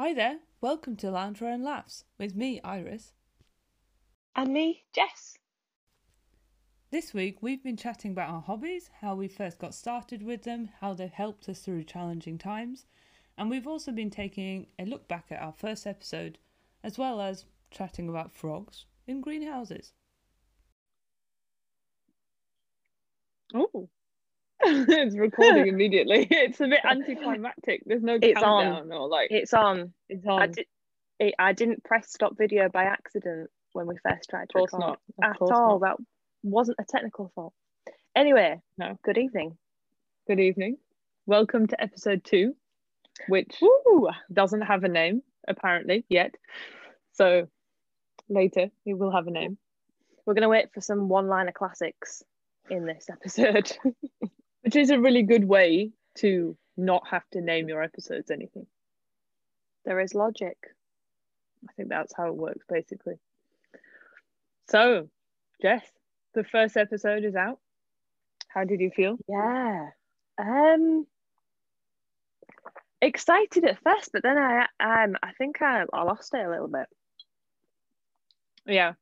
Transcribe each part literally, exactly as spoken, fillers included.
Hi there, welcome to Lounge Row and Laughs, with me, Iris. And me, Jess. This week we've been chatting about our hobbies, how we first got started with them, how they've helped us through challenging times, and we've also been taking a look back at our first episode, as well as chatting about frogs in greenhouses. Oh. It's recording immediately. It's a bit anticlimactic. There's no it's countdown on. Or like it's on. It's on. I, di- it, I didn't press stop video by accident when we first tried to record. Of course not. Of at course all. Not. That wasn't a technical fault. Anyway, no. Good evening. Good evening. Welcome to episode two, which Ooh. doesn't have a name apparently yet. So later it will have a name. We're going to wait for some one-liner classics in this episode. Which is a really good way to not have to name your episodes anything. There is logic. I think that's how it works, basically. So, Jess, the first episode is out. How did you feel? Yeah. Um, excited at first, but then I um, I think I, I lost it a little bit. Yeah.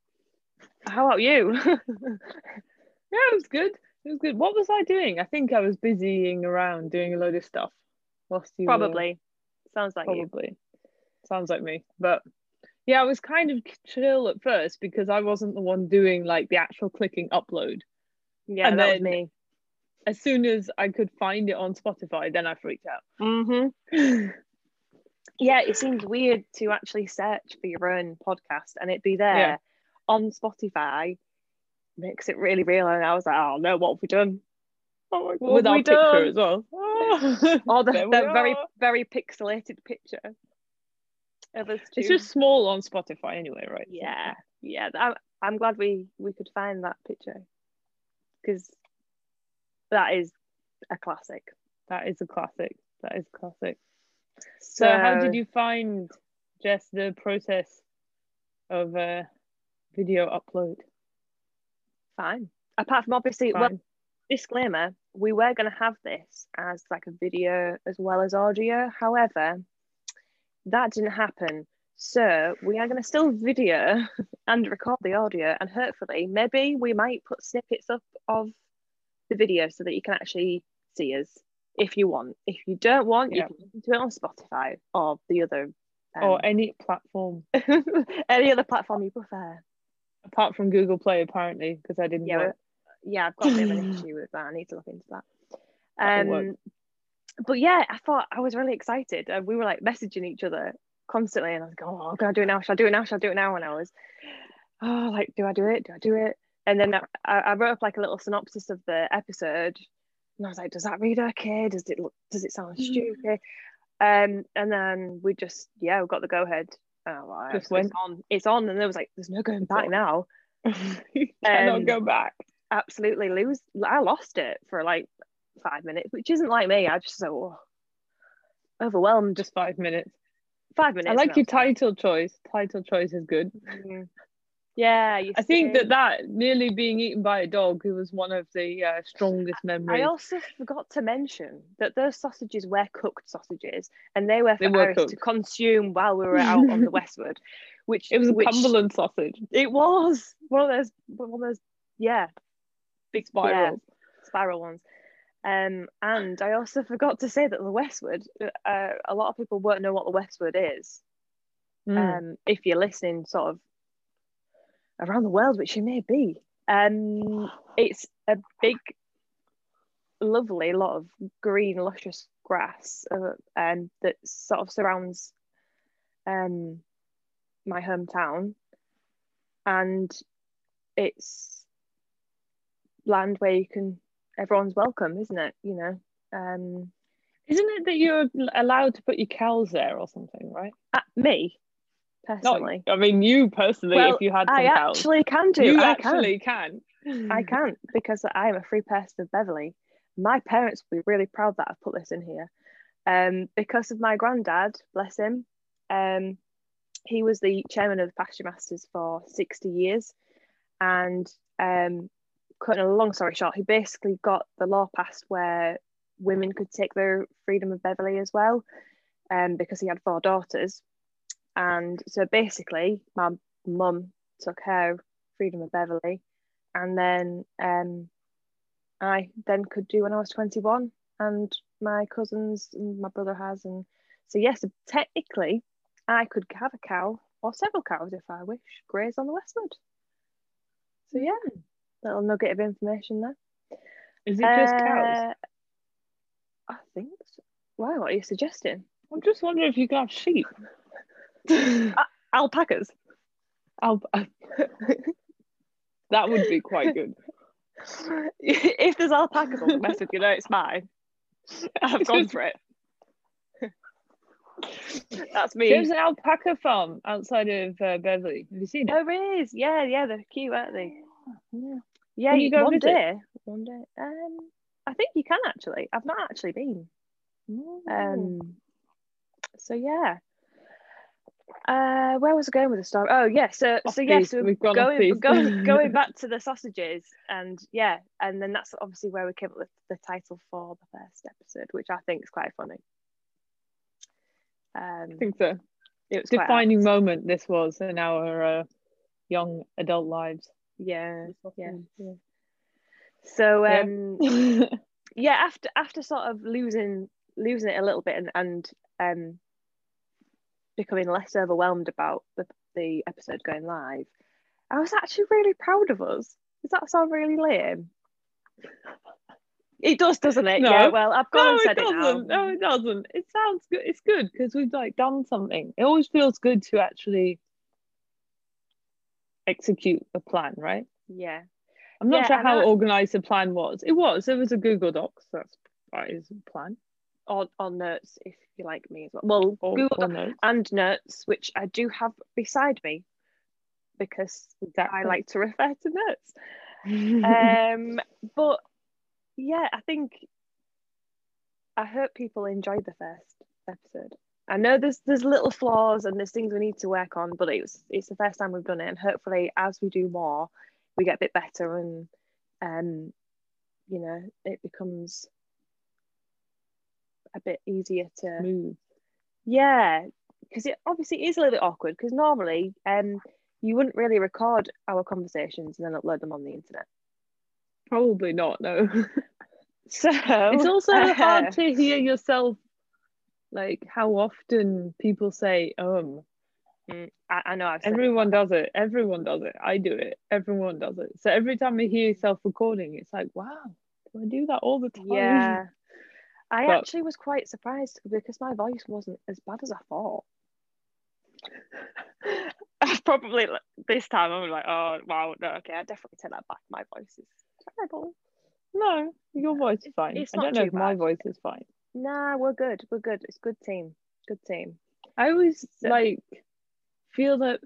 How about you? Yeah, it was good. It was good. What was I doing? I think I was busying around doing a load of stuff. Whilst you probably. Were... Sounds like probably. you. Probably. Sounds like me. But yeah, I was kind of chill at first because I wasn't the one doing like the actual clicking upload. Yeah, and that then, was me. As soon as I could find it on Spotify, then I freaked out. Mm-hmm. Yeah, it seems weird to actually search for your own podcast and it be there yeah. on Spotify. Makes it really real, and I was like, "Oh no, what have we done?" Oh my God, with our picture as well, oh, or the, the very, very pixelated picture of us. It's just small on Spotify, anyway, right? Yeah, yeah. I'm, I'm glad we we could find that picture because that is a classic. That is a classic. That is a classic. So, so how did you find, Jess, the process of uh, video upload? Fine. Apart from obviously, Fine. well, disclaimer, we were going to have this as like a video as well as audio. However, that didn't happen. So we are going to still video and record the audio, and hopefully, maybe we might put snippets up of the video so that you can actually see us if you want. If you don't want, yeah. you can listen to it on Spotify or the other um, or any platform, any other platform you prefer. Apart from Google Play, apparently, because I didn't yeah, know. Yeah, I've got a bit of an issue with that. I need to look into that. Um, but yeah, I thought I was really excited. Uh, we were like messaging each other constantly, and I was like, oh, I'm going to do it now. Should I do it now? Should I do it now? And I was, oh, like, do I do it? Do I do it? And then I, I wrote up like a little synopsis of the episode, and I was like, does that read okay? Does it look, does it sound stupid? Um, and then we just, yeah, we got the go ahead. Oh, well, just went on. It's on, and there was like, "There's no going back now." You cannot um, go back. Absolutely lose. I lost it for like five minutes, which isn't like me. I just so oh, overwhelmed. Just five minutes. Five minutes. I like your title choice. Title choice is good. Mm-hmm. Yeah, you I see. think that that nearly being eaten by a dog it was one of the uh, strongest memories. I also forgot to mention that those sausages were cooked sausages, and they were for they were Iris cooked. to consume while we were out on the Westwood, which it was a which, Cumberland sausage. It was one of those, one of those, yeah, big spiral, yeah, spiral ones. Um, and I also forgot to say that the Westwood, uh, a lot of people won't know what the Westwood is. Mm. Um, if you're listening, sort of. Around the world, which you may be. Um, it's a big, lovely lot of green, luscious grass uh, um, that sort of surrounds um, my hometown. And it's land where you can, everyone's welcome, isn't it? You know, um, isn't it that you're allowed to put your cows there or something, right? At me? Personally. Not, I mean, you personally, well, if you had some I cows. actually can do. You I actually can. can. I can, because I am a free person of Beverly. My parents will be really proud that I've put this in here. Um, because of my granddad, bless him, um, he was the chairman of the Pasture Masters for sixty years. And um, cutting a long story short, he basically got the law passed where women could take their freedom of Beverly as well. um, because he had four daughters. And so basically my mum took her freedom of Beverly, and then um, I then could do when I was twenty-one, and my cousins and my brother has, and so yes, technically I could have a cow or several cows if I wish, graze on the Westwood. So yeah, little nugget of information there. Is it uh, just cows? I think so. Wow, what are you suggesting? I'm just wondering if you could have sheep. Alpacas. Alp- That would be quite good. If there's alpacas on the message, you know it's mine. I've gone for it. That's me. There's an alpaca farm outside of uh, Beverly. Have you seen it? There is. Yeah, yeah, they're cute, aren't they? Yeah. Yeah, you, you go one visit? day. One day. Um, I think you can actually. I've not actually been. Ooh. Um. So yeah. Uh, where was I going with the story? Oh yeah, so off so yes, yeah, so we're going, going going back to the sausages, and yeah, and then that's obviously where we came up with the title for the first episode, which I think is quite funny. Um, I think so. It was defining moment. This was in our uh, young adult lives. Yeah, yeah. yeah. So um, yeah. yeah, after after sort of losing losing it a little bit, and and um. becoming less overwhelmed about the, the episode going live, I was actually really proud of us. Does that sound really lame? It does, doesn't it? No. Yeah, well, I've gone no, and said it, doesn't. it now. No, it doesn't. It sounds good. It's good because we've like done something. It always feels good to actually execute a plan, right? Yeah. I'm not yeah, sure how I... organised the plan was. It was. It was a Google Docs. So that's that is a plan. Or, or notes, if you like me as well. Well, or, Google or notes. And notes, which I do have beside me, because exactly. I like to refer to notes. um, but yeah, I think I hope people enjoyed the first episode. I know there's there's little flaws and there's things we need to work on, but it was it's the first time we've done it, and hopefully, as we do more, we get a bit better, and um, you know, it becomes a bit easier to move. Yeah, because it obviously is a little bit awkward, because normally um you wouldn't really record our conversations and then upload them on the internet. Probably not, no. So it's also uh, hard to hear yourself, like how often people say um I, I know I've everyone does it everyone does it I do it everyone does it so every time I hear yourself recording, it's like, wow, do I do that all the time? Yeah, I but, actually was quite surprised, because my voice wasn't as bad as I thought. Probably this time I'm like, oh wow, no, okay, I definitely take that back. My voice is terrible. No, your voice is fine. It's I don't know if bad. My voice is fine. Nah, we're good. We're good. It's good team. Good team. I always so, like feel that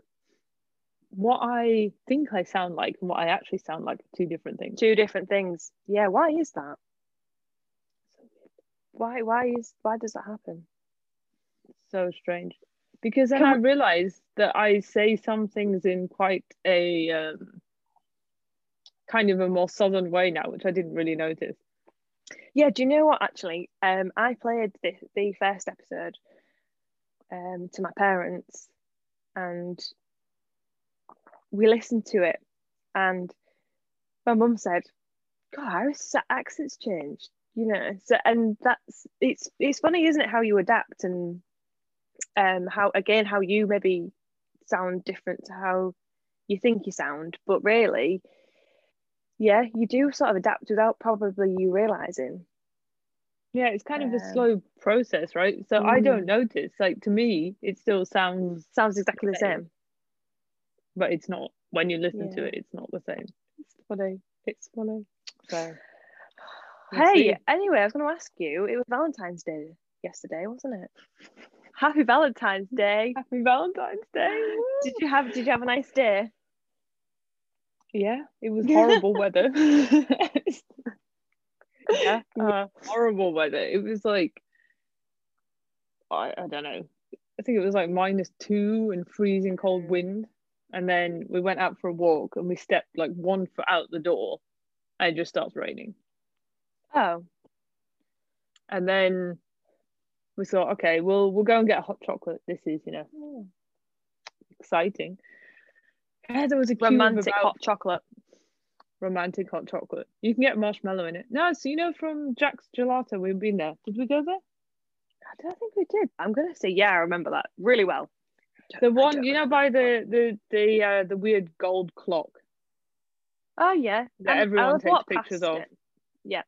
what I think I sound like and what I actually sound like are two different things. Two different things. Yeah. Why is that? Why why is why does that happen? So strange. Because then I realised that I say some things in quite a um, kind of a more southern way now, which I didn't really notice. Yeah, do you know what, actually? Um, I played the, the first episode um, to my parents, and we listened to it, and my mum said, God, Iris' accent's changed. You know, so and that's it's it's funny, isn't it, how you adapt, and um how again how you maybe sound different to how you think you sound, but really, yeah, you do sort of adapt without probably you realizing. Yeah, it's kind um, of a slow process, right? So mm. I don't notice, like, to me it still sounds sounds exactly the same, the same. But it's not when you listen yeah. to it, it's not the same. It's funny. It's funny. So hey, anyway, I was going to ask you, it was Valentine's Day yesterday, wasn't it? Happy Valentine's Day. Happy Valentine's Day. Did you have did you have a nice day? Yeah, it was horrible weather. Yeah, uh, horrible weather. It was like, I, I don't know, I think it was like minus two and freezing cold wind. And then we went out for a walk, and we stepped like one foot out the door and it just starts raining. Oh. And then we thought, okay, we'll we'll go and get a hot chocolate. This is, you know, mm. exciting. Yeah, there was a romantic about... hot chocolate. Romantic hot chocolate. You can get marshmallow in it. No, so you know from Jack's Gelato, we've been there. Did we go there? I don't think we did. I'm gonna say yeah. I remember that really well. The one you know by the the the uh, the weird gold clock. Oh yeah, that and everyone takes pictures of. It. Yeah,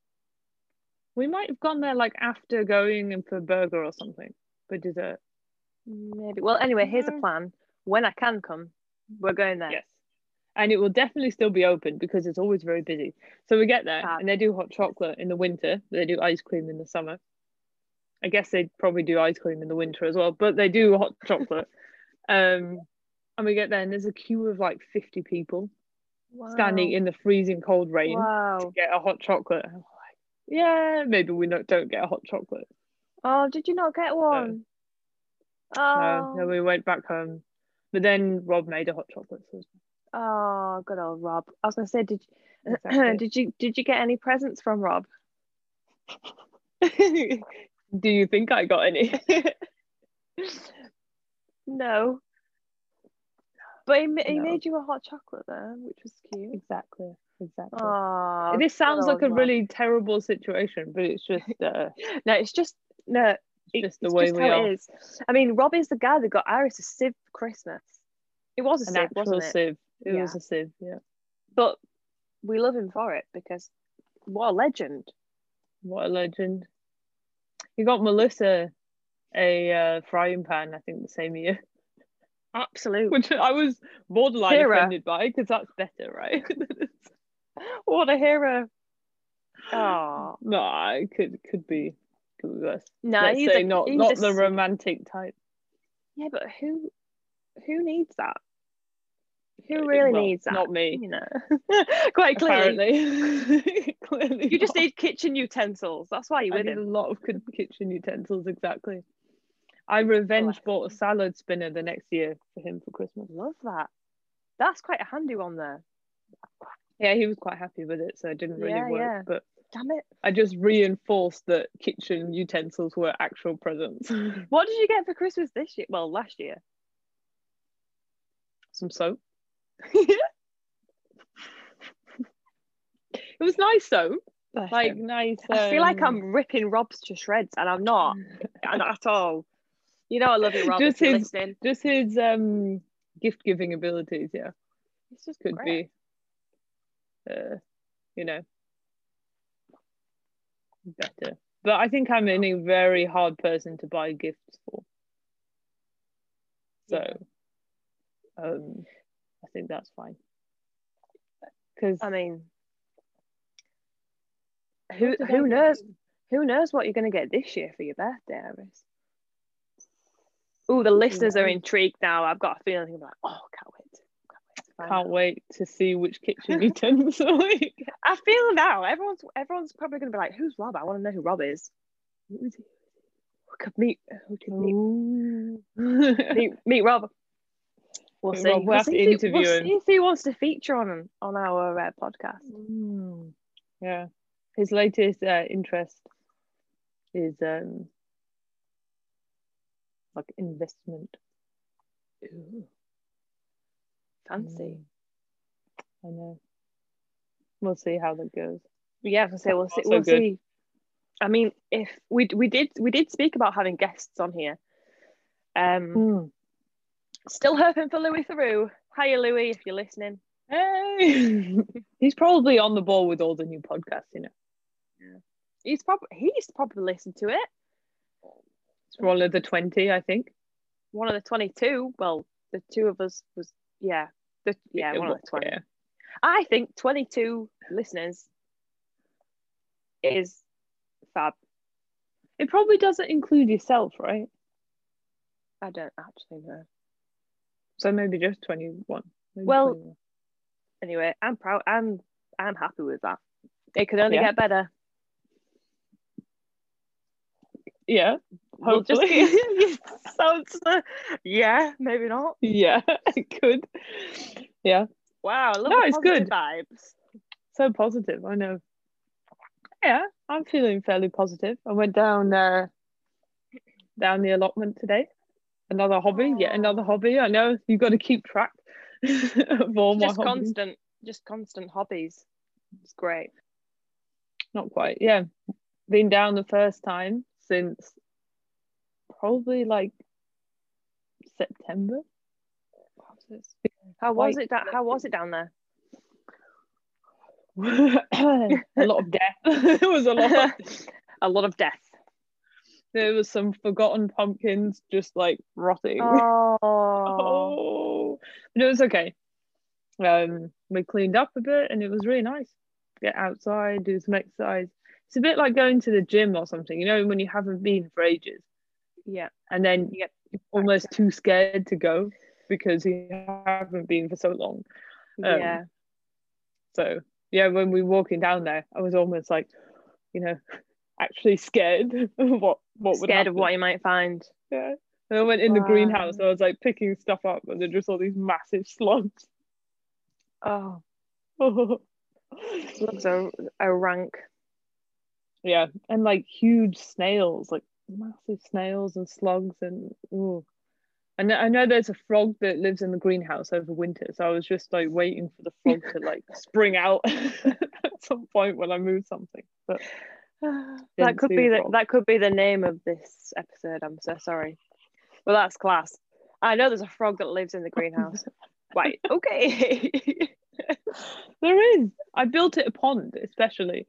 we might have gone there like after going in for a burger or something for dessert. Maybe. Well, anyway, here's a plan. When I can come, we're going there. Yes, and it will definitely still be open because it's always very busy. So we get there, ah. and they do hot chocolate in the winter. They do ice cream in the summer. I guess they'd probably do ice cream in the winter as well, but they do hot chocolate. Um, and we get there and there's a queue of like fifty people wow. standing in the freezing cold rain wow. to get a hot chocolate. And I'm like, yeah, maybe we not, don't get a hot chocolate. Oh, did you not get one? No. Oh. No, no, we went back home. But then Rob made a hot chocolate. So... Oh, good old Rob. I was going to say, did you, exactly. did you did you get any presents from Rob? Do you think I got any? No. But he, he no. made you a hot chocolate there, which was cute. Exactly, exactly. Aww, this sounds like a life. really terrible situation, but it's just... Uh, no, it's just... No, it's it, just the it's way just we how are. It is. I mean, Rob is the guy that got Iris a sieve for Christmas. It was a An sieve, wasn't it? Sieve. It yeah. was a sieve, yeah. But we love him for it, because what a legend. What a legend. He got Melissa a uh, frying pan, I think, the same year. Absolutely. Which I was borderline hero. offended by, because that's better, right? What a hero. Oh. No, it could, could be could be worse. No, Let's he's say a, not, he's not a... the romantic type. Yeah, but who who needs that? Who really well, needs that? Not me. You know. Quite clearly. Clearly. You just not. need kitchen utensils. That's why you I with need him. a lot of kitchen utensils, exactly. I revenge oh, bought a salad spinner the next year for him for Christmas. Love that. That's quite a handy one there. Yeah, he was quite happy with it, so it didn't really yeah, work. Yeah. But damn it. I just reinforced that kitchen utensils were actual presents. What did you get for Christmas this year? Well, last year. Some soap. It was nice soap, like nice um... I feel like I'm ripping Rob's to shreds, and I'm not I'm not at all. You know I love you, Rob. Just his listening. just his um gift giving abilities. Yeah, it's just could great. be uh you know better, but I think I'm in a very hard person to buy gifts for, so yeah. um I think that's fine. Because I mean, who who knows? Who knows what you're going to get this year for your birthday, Iris? Oh, the listeners yeah. are intrigued now. I've got a feeling like, oh, can't wait! Can't wait to, can't wait to see which kitchen utensil. I feel now everyone's everyone's probably going to be like, who's Rob? I want to know who Rob is. Who could meet? Who could meet? meet, meet Rob. We'll see. We'll, we'll have see to interview we'll him. See if he wants to feature on on our uh, podcast. Mm. Yeah, his latest uh, interest is um, like investment. Ooh. Fancy. Mm. I know. We'll see how that goes. Yeah, we'll see. We'll see. We'll good. see. I mean, if we we did we did speak about having guests on here. Um. Mm. Still hoping for Louis Theroux. Hiya, Louis, if you're listening. Hey! He's probably on the ball with all the new podcasts, you know. Yeah. He's probably he's probably listened to it. It's one of the twenty, I think. One of the twenty-two. Well, the two of us was yeah, the, yeah, yeah, one of the twenty. Yeah. I think twenty-two listeners is fab. It probably doesn't include yourself, right? I don't actually know. So maybe just twenty-one. Maybe well, twenty-one. Anyway, I'm proud. I'm I'm happy with that. It could only yeah. get better. Yeah, hopefully. Just, sounds, uh, yeah, maybe not. Yeah, it could. Yeah. Wow. No, it's good vibes. So positive. I know. Yeah, I'm feeling fairly positive. I went down uh, down the allotment today. Another hobby, Aww. yet another hobby. I know you've got to keep track of all my just hobbies. constant, just constant hobbies. It's great. Not quite, yeah. Been down the first time since probably like September. How was it? That how was it down there? A lot of death. It was a lot, of, a lot of death. There was some forgotten pumpkins just like rotting. Oh, oh. But it was okay. Um, we cleaned up a bit, and it was really nice. Get outside, do some exercise. It's a bit like going to the gym or something, you know, when you haven't been for ages. Yeah, and then you get almost too scared to go because you haven't been for so long. Um, yeah. So yeah, when we were walking down there, I was almost like, you know, actually scared of what what scared would scared of what you might find. Yeah. And I went in wow. the greenhouse. And I was like picking stuff up, and there just all these massive slugs. Oh, slugs are a rank. Yeah, and like huge snails, like massive snails and slugs, and ooh. And I know there's a frog that lives in the greenhouse over winter, so I was just like waiting for the frog to like spring out at some point when I move something. But that could be the, that could be the name of this episode. I'm so sorry. Well, that's class. I know there's a frog that lives in the greenhouse. Right? Okay. There is. I built it a pond, especially.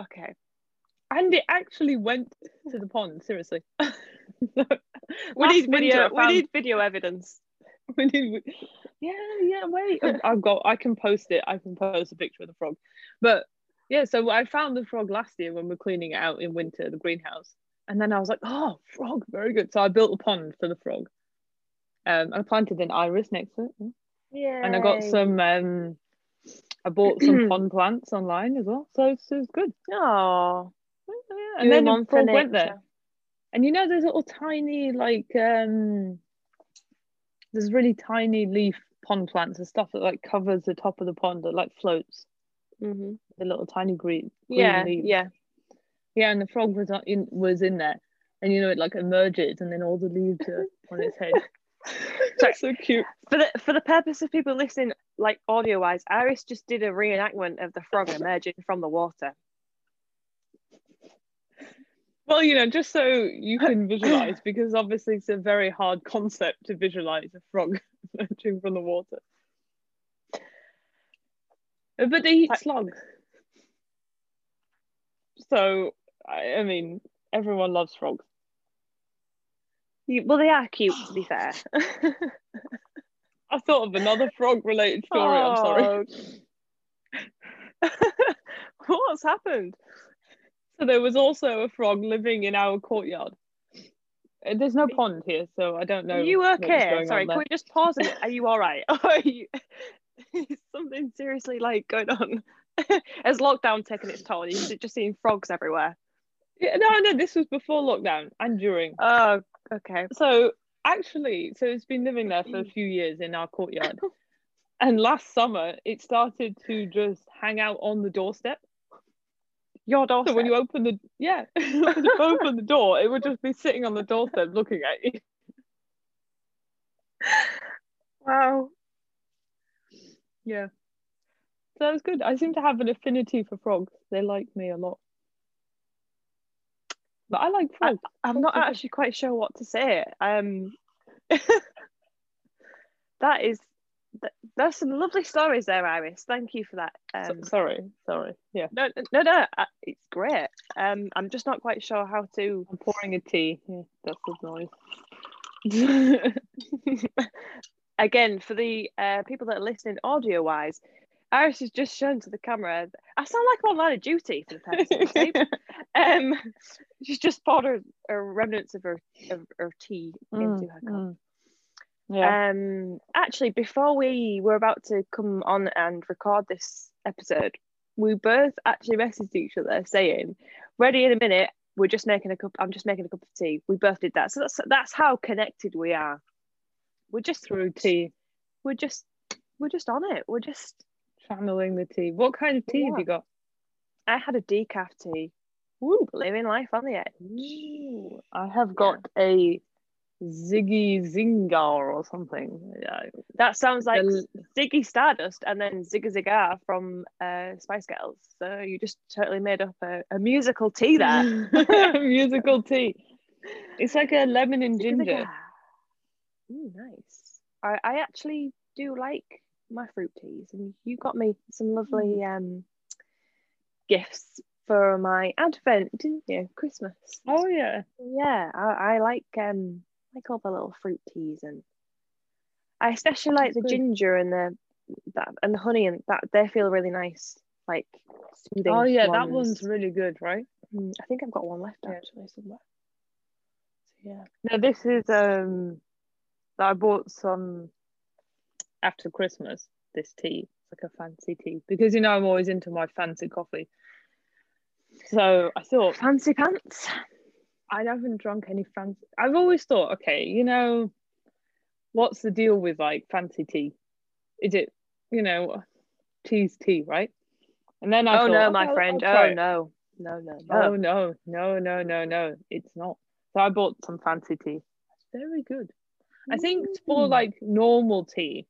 Okay. And it actually went to the pond, seriously. we, need video, we need video evidence. We need, yeah, yeah, wait. I've got, I can post it. I can post a picture of the frog. But yeah, so I found the frog last year when we were cleaning it out in winter, the greenhouse. And then I was like, oh, frog, very good. So I built a pond for the frog. Um, I planted an iris next to it. Yeah. And I got some... Um, I bought some pond plants online as well, so it's, it's good. Oh, yeah. And then the frog went there, and you know, there's little tiny like um, there's really tiny leaf pond plants and stuff that like covers the top of the pond that like floats. Mm-hmm. The little tiny green, green yeah, leaves. yeah, yeah. And the frog was in was in there, and you know, it like emerges, and then all the leaves are on its head. That's so cute. For the for the purpose of people listening, like audio wise, Iris just did a reenactment of the frog emerging from the water. Well, you know, just so you can visualize, because obviously it's a very hard concept to visualize a frog emerging from the water. But they eat slugs. So I, I mean, everyone loves frogs. Well, they are cute, to be fair. I thought of another frog-related story, oh. I'm sorry. What's happened? So there was also a frog living in our courtyard. There's no pond here, so I don't know. Are you okay? Sorry, can we just pause it? Are you all right? Are you... Is something seriously, like, going on? Has lockdown taken its toll? You're just seeing frogs everywhere. Yeah, no, no, this was before lockdown and during. Oh, okay. So actually, so it's been living there for a few years in our courtyard. And last summer, it started to just hang out on the doorstep. Your doorstep? So when you open the, yeah, when you open the door, it would just be sitting on the doorstep looking at you. Wow. Yeah. So that was good. I seem to have an affinity for frogs. They like me a lot. But I like frogs. I, I'm not actually quite sure what to say. Um, that is, that, there's some lovely stories there, Iris. Thank you for that. Um, so, sorry, sorry. Yeah. No, no, no. I, it's great. Um, I'm just not quite sure how to. I'm pouring a tea. Yeah, that's the noise. Again, for the uh, people that are listening audio-wise, Iris has just shown to the camera. I sound like I'm on line of duty for the past Um She's just poured her, her remnants of her, of her tea mm, into her cup. Mm. Yeah. Um, actually, before we were about to come on and record this episode, we both actually messaged each other saying, "Ready in a minute. We're just making a cup. I'm just making a cup of tea." We both did that. So that's that's how connected we are. We're just through tea. We're just we're just on it. We're just. Channeling the tea. What kind of tea yeah. have you got? I had a decaf tea. Woo, living life on the edge. I have got yeah. a Ziggy Zingar or something. That sounds like the... Ziggy Stardust and then Ziggy Zigar from uh, Spice Girls. So you just totally made up a, a musical tea there. Musical tea. It's like a lemon and ginger. Ooh, nice. I, I actually do like my fruit teas, and you got me some lovely um gifts for my advent, didn't you? Christmas. Oh yeah. Yeah, I, I like um like all the little fruit teas, and I especially like the ginger and the that and the honey, and that they feel really nice, like soothing. Oh yeah, ones. That one's really good, right? Mm, I think I've got one left yeah. actually somewhere. So, yeah. Now this is um I bought some after Christmas. This tea, it's like a fancy tea, because you know I'm always into my fancy coffee. So I thought, fancy pants. I haven't drunk any fancy. I've always thought, okay, you know, what's the deal with like fancy tea? Is it, you know, tea's tea, right? And then I oh thought, no, my oh, friend, oh it. no, no, no, no, oh no, no, no, no, no, it's not. So I bought some fancy tea. It's very good. Mm. I think for like normal tea,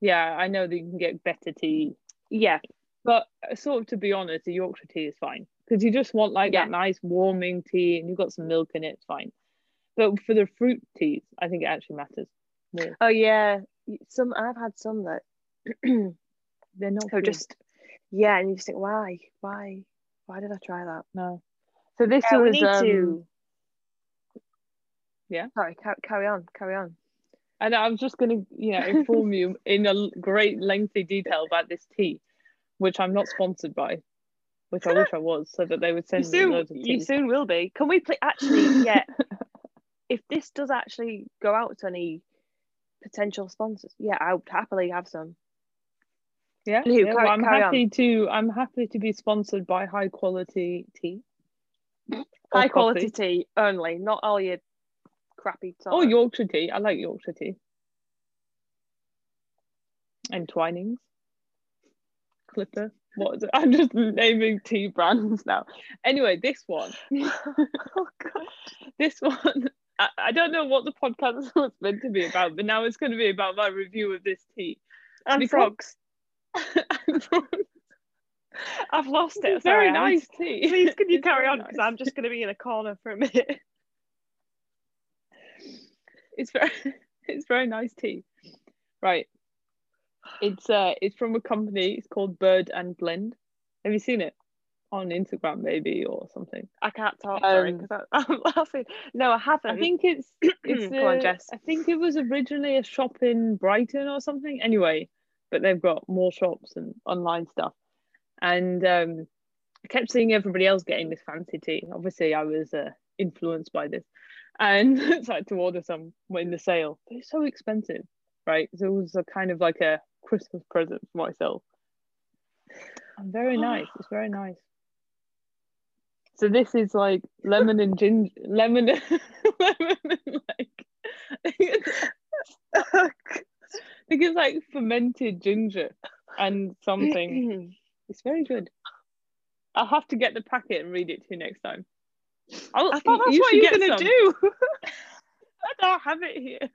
yeah, I know that you can get better tea. Yeah. But sort of, to be honest, the Yorkshire tea is fine, because you just want like yeah. that nice warming tea, and you've got some milk in it, it's fine. But for the fruit teas, I think it actually matters more. Oh yeah, some I've had some that they're not. So just yeah, and you just think, why, why, why did I try that? No. So this yeah, was. We need um... to... Yeah. Sorry, carry on, carry on. And I'm just going to, you know, inform you in a great lengthy detail about this tea, which I'm not sponsored by, which I wish I was, so that they would send you soon, me loads of tea. You soon will be. Can we play? Actually, yeah. If this does actually go out to any potential sponsors, yeah, I would happily have some. Yeah, Lou, yeah, carry, well, I'm happy on. to. I'm happy to be sponsored by high quality tea. High quality tea only, not all your crappy tea. Oh, Yorkshire tea. I like Yorkshire tea. And Twinings. Clipper, what is it? I'm just naming tea brands now. Anyway, this one. Oh god, this one. I, I don't know what the podcast was meant to be about, but now it's going to be about my review of this tea. And because... frogs. And frogs. I've lost it. Sorry, very nice I'm... tea. Please, can you carry on? Because nice. I'm just going to be in a corner for a minute. It's very, it's very nice tea. Right. It's uh, it's from a company. It's called Bird and Blend. Have you seen it on Instagram, maybe, or something? I can't talk. Um, sorry, because I'm laughing. No, I haven't. I think it's it's. Go a, on, Jess. I think it was originally a shop in Brighton or something. Anyway, but they've got more shops and online stuff. And um, I kept seeing everybody else getting this fancy tea. Obviously, I was uh, influenced by this, and so I had to order some in the sale. But it's so expensive, right? So it was a kind of like a Christmas present for myself. I'm very nice. It's very nice. So this is like lemon and ginger, lemon, and, lemon and like I think, I think it's like fermented ginger and something. It's very good. I'll have to get the packet and read it to you next time. I'll, I thought that's you what you're gonna some. do. I don't have it here.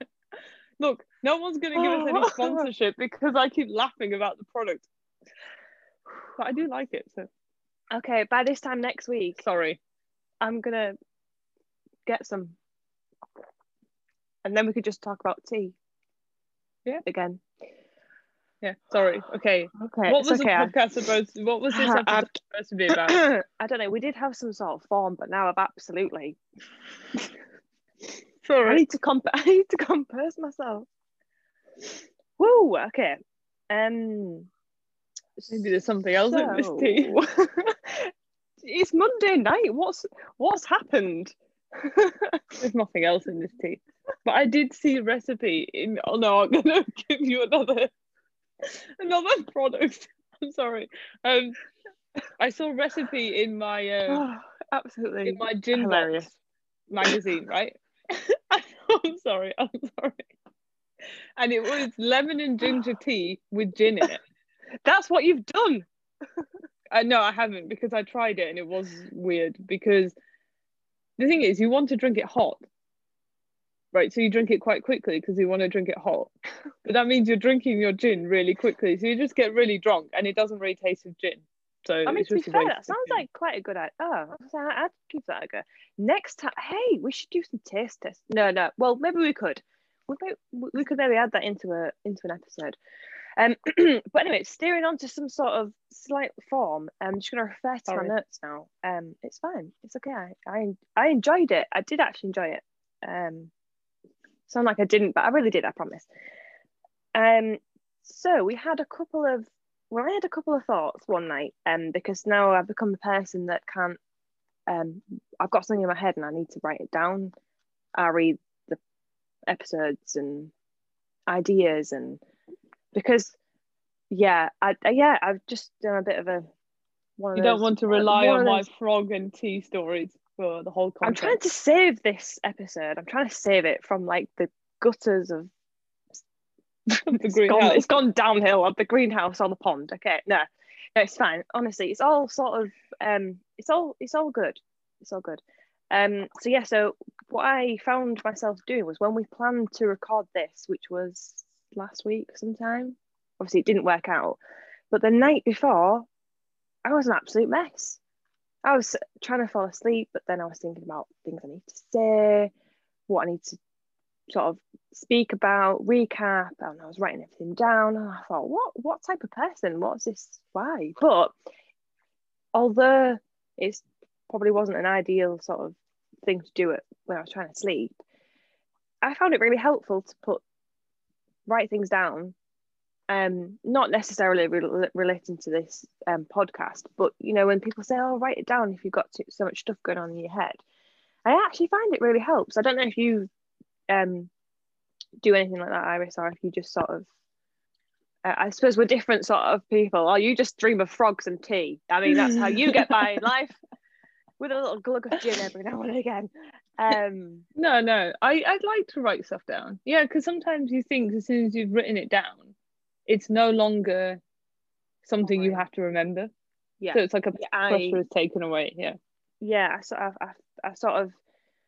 Look, no one's going to give us any sponsorship because I keep laughing about the product. But I do like it. So, okay, by this time next week, sorry, I'm going to get some. And then we could just talk about tea. Yeah. Again. Yeah, sorry. Okay. Okay. What was okay. the podcast supposed to, what was this episode supposed to be about? I don't know. We did have some sort of form, but now I've absolutely... Sorry. I need to comp. I need to compose myself. Woo. Okay. Um. Maybe there's something else so... in this tea. It's Monday night. What's What's happened? There's nothing else in this tea. But I did see a recipe in. Oh no! I'm gonna give you another another product. I'm sorry. Um. I saw a recipe in my uh, oh, absolutely in my gin box magazine, right? I'm sorry, I'm sorry. And it was lemon and ginger tea with gin in it. That's what you've done. Uh, no, I haven't, because I tried it and it was weird, because the thing is, you want to drink it hot, right? So you drink it quite quickly because you want to drink it hot. But that means you're drinking your gin really quickly. So you just get really drunk and it doesn't really taste of gin. So I mean, it's to be fair, that sounds like quite a good idea. Oh, I'd give that a go. Next time, hey, we should do some taste tests. No, no. Well, maybe we could. We could, we could maybe add that into a into an episode. Um, but anyway, steering on to some sort of slight form. I'm just going to refer to Sorry. my notes now. Um, it's fine. It's okay. I, I I enjoyed it. I did actually enjoy it. Um, sound like I didn't, but I really did. I promise. Um, so we had a couple of. Well, I had a couple of thoughts one night, um, because now I've become the person that can't. Um, I've got something in my head and I need to write it down. I read the episodes and ideas and. Because, yeah, I yeah, I've just done a bit of a. One of you don't those, want to rely on my frog and tea stories for the whole content. I'm trying to save this episode. I'm trying to save it from like the gutters of. the it's, gone, it's gone downhill at the greenhouse on the pond. Okay, no, no, it's fine. Honestly, it's all sort of um, it's all it's all good. It's all good. Um, so yeah, so what I found myself doing was when we planned to record this, which was. Last week sometime, obviously it didn't work out, but the night before I was an absolute mess. I was trying to fall asleep, but then I was thinking about things I need to say, what I need to sort of speak about, recap, and I was writing everything down and I thought, what what type of person, what's this, why? But although it probably wasn't an ideal sort of thing to do it when I was trying to sleep, I found it really helpful to put write things down, um not necessarily re- relating to this um podcast, but you know, when people say, oh, write it down if you've got to, so much stuff going on in your head, I actually find it really helps. I don't know if you um do anything like that, Iris, or if you just sort of uh, I suppose we're different sort of people, or you just dream of frogs and tea. I mean, that's how you get by in life, with a little glug of gin every now and again. Um, no, no, I, I'd like to write stuff down. Yeah, because sometimes you think as soon as you've written it down, it's no longer something oh, you have to remember. Yeah. So it's like a yeah, I, pressure is taken away. Yeah. Yeah, I sort of, I, I sort of,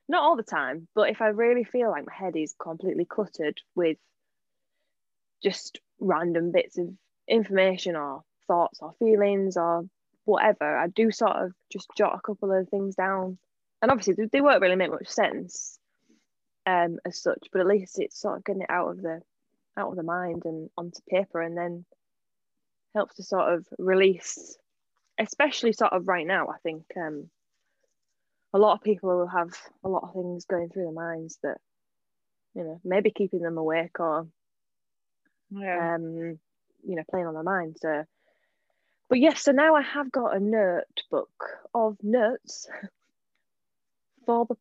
not all the time, but if I really feel like my head is completely cluttered with just random bits of information or thoughts or feelings or whatever, I do sort of just jot a couple of things down, and obviously they, they won't really make much sense um as such, but at least it's sort of getting it out of the out of the mind and onto paper, and then helps to sort of release, especially sort of right now. I think um a lot of people will have a lot of things going through their minds that, you know, maybe keeping them awake or yeah. um you know, playing on their mind. So But yes, so now I have got a notebook of notes for the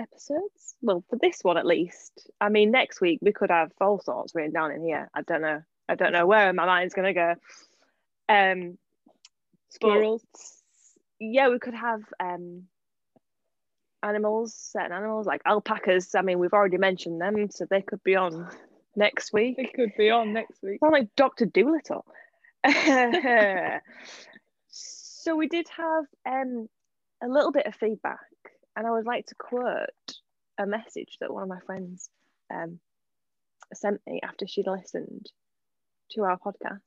episodes. Well, for this one at least. I mean, next week we could have all sorts written down in here. I don't know. I don't know where my mind's going to go. Um, Squirrels. Yeah, we could have um, animals, certain animals, like alpacas. I mean, we've already mentioned them, so they could be on next week. They could be on next week. Sound like Doctor Dolittle. So we did have um a little bit of feedback, and I would like to quote a message that one of my friends um sent me after she'd listened to our podcast.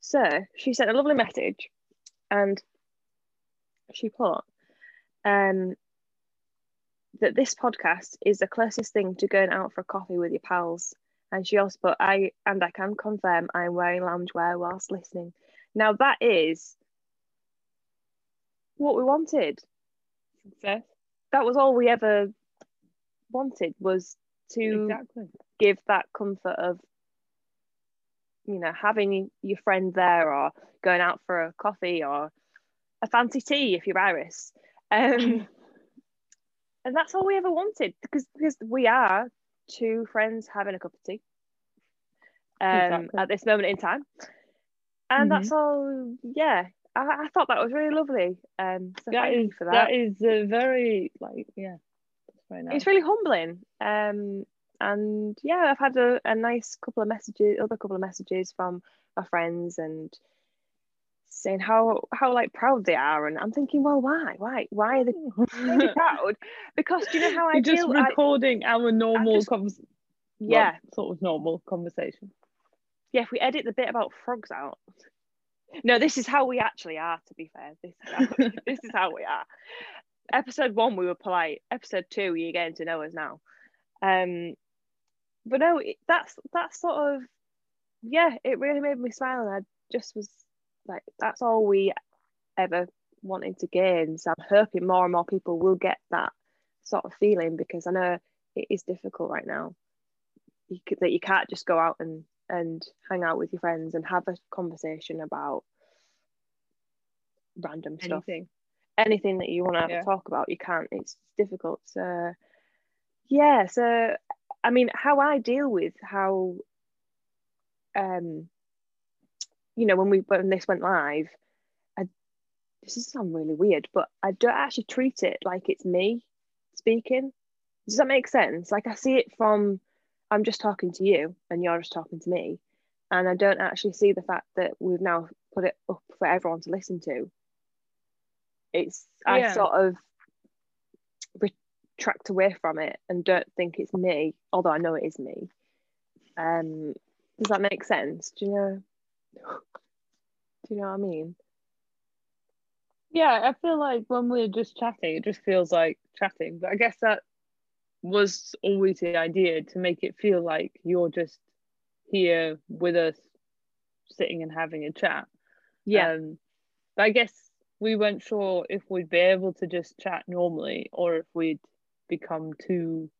So she sent a lovely message, and she put um that this podcast is the closest thing to going out for a coffee with your pals. And she also put, I and I can confirm I'm wearing loungewear whilst listening. Now that is what we wanted. Success. That was all we ever wanted, was to exactly. give that comfort of, you know, having your friend there, or going out for a coffee or a fancy tea if you're Iris. Um, and that's all we ever wanted, because because we are two friends having a cup of tea um exactly. at this moment in time, and mm-hmm. that's all. Yeah, I, I thought that was really lovely. Um, so that thank is, you for that. That is a very like yeah, very nice. It's really humbling. Um, and yeah, I've had a, a nice couple of messages, other couple of messages from my friends, and saying how how like proud they are, and I'm thinking, well, why why why are they really proud? Because do you know how I You're feel just recording I, our normal just, com- yeah well, sort of normal conversation. Yeah, if we edit the bit about frogs out. No, this is how we actually are, to be fair. This is how, this is how we are. Episode one, we were polite. Episode two, you're getting to know us now. Um, but no, that's, that's sort of, yeah, it really made me smile. And I just was like, that's all we ever wanted to gain. So I'm hoping more and more people will get that sort of feeling, because I know it is difficult right now. You could, that you can't just go out and and hang out with your friends and have a conversation about random stuff. Anything, anything that you want to have yeah. a talk about, you can't. It's difficult. So, yeah. So, I mean, how I deal with how, um, you know, when we when this went live, I, this is sound really weird, but I don't actually treat it like it's me speaking. Does that make sense? Like I see it from. I'm just talking to you and you're just talking to me, and I don't actually see the fact that we've now put it up for everyone to listen to. It's yeah. I sort of retract away from it and don't think it's me, although I know it is me. Um, does that make sense? Do you know? Do you know what I mean? Yeah, I feel like when we're just chatting, it just feels like chatting. But I guess that was always the idea, to make it feel like you're just here with us sitting and having a chat. Yeah. Um, but I guess we weren't sure if we'd be able to just chat normally, or if we'd become too,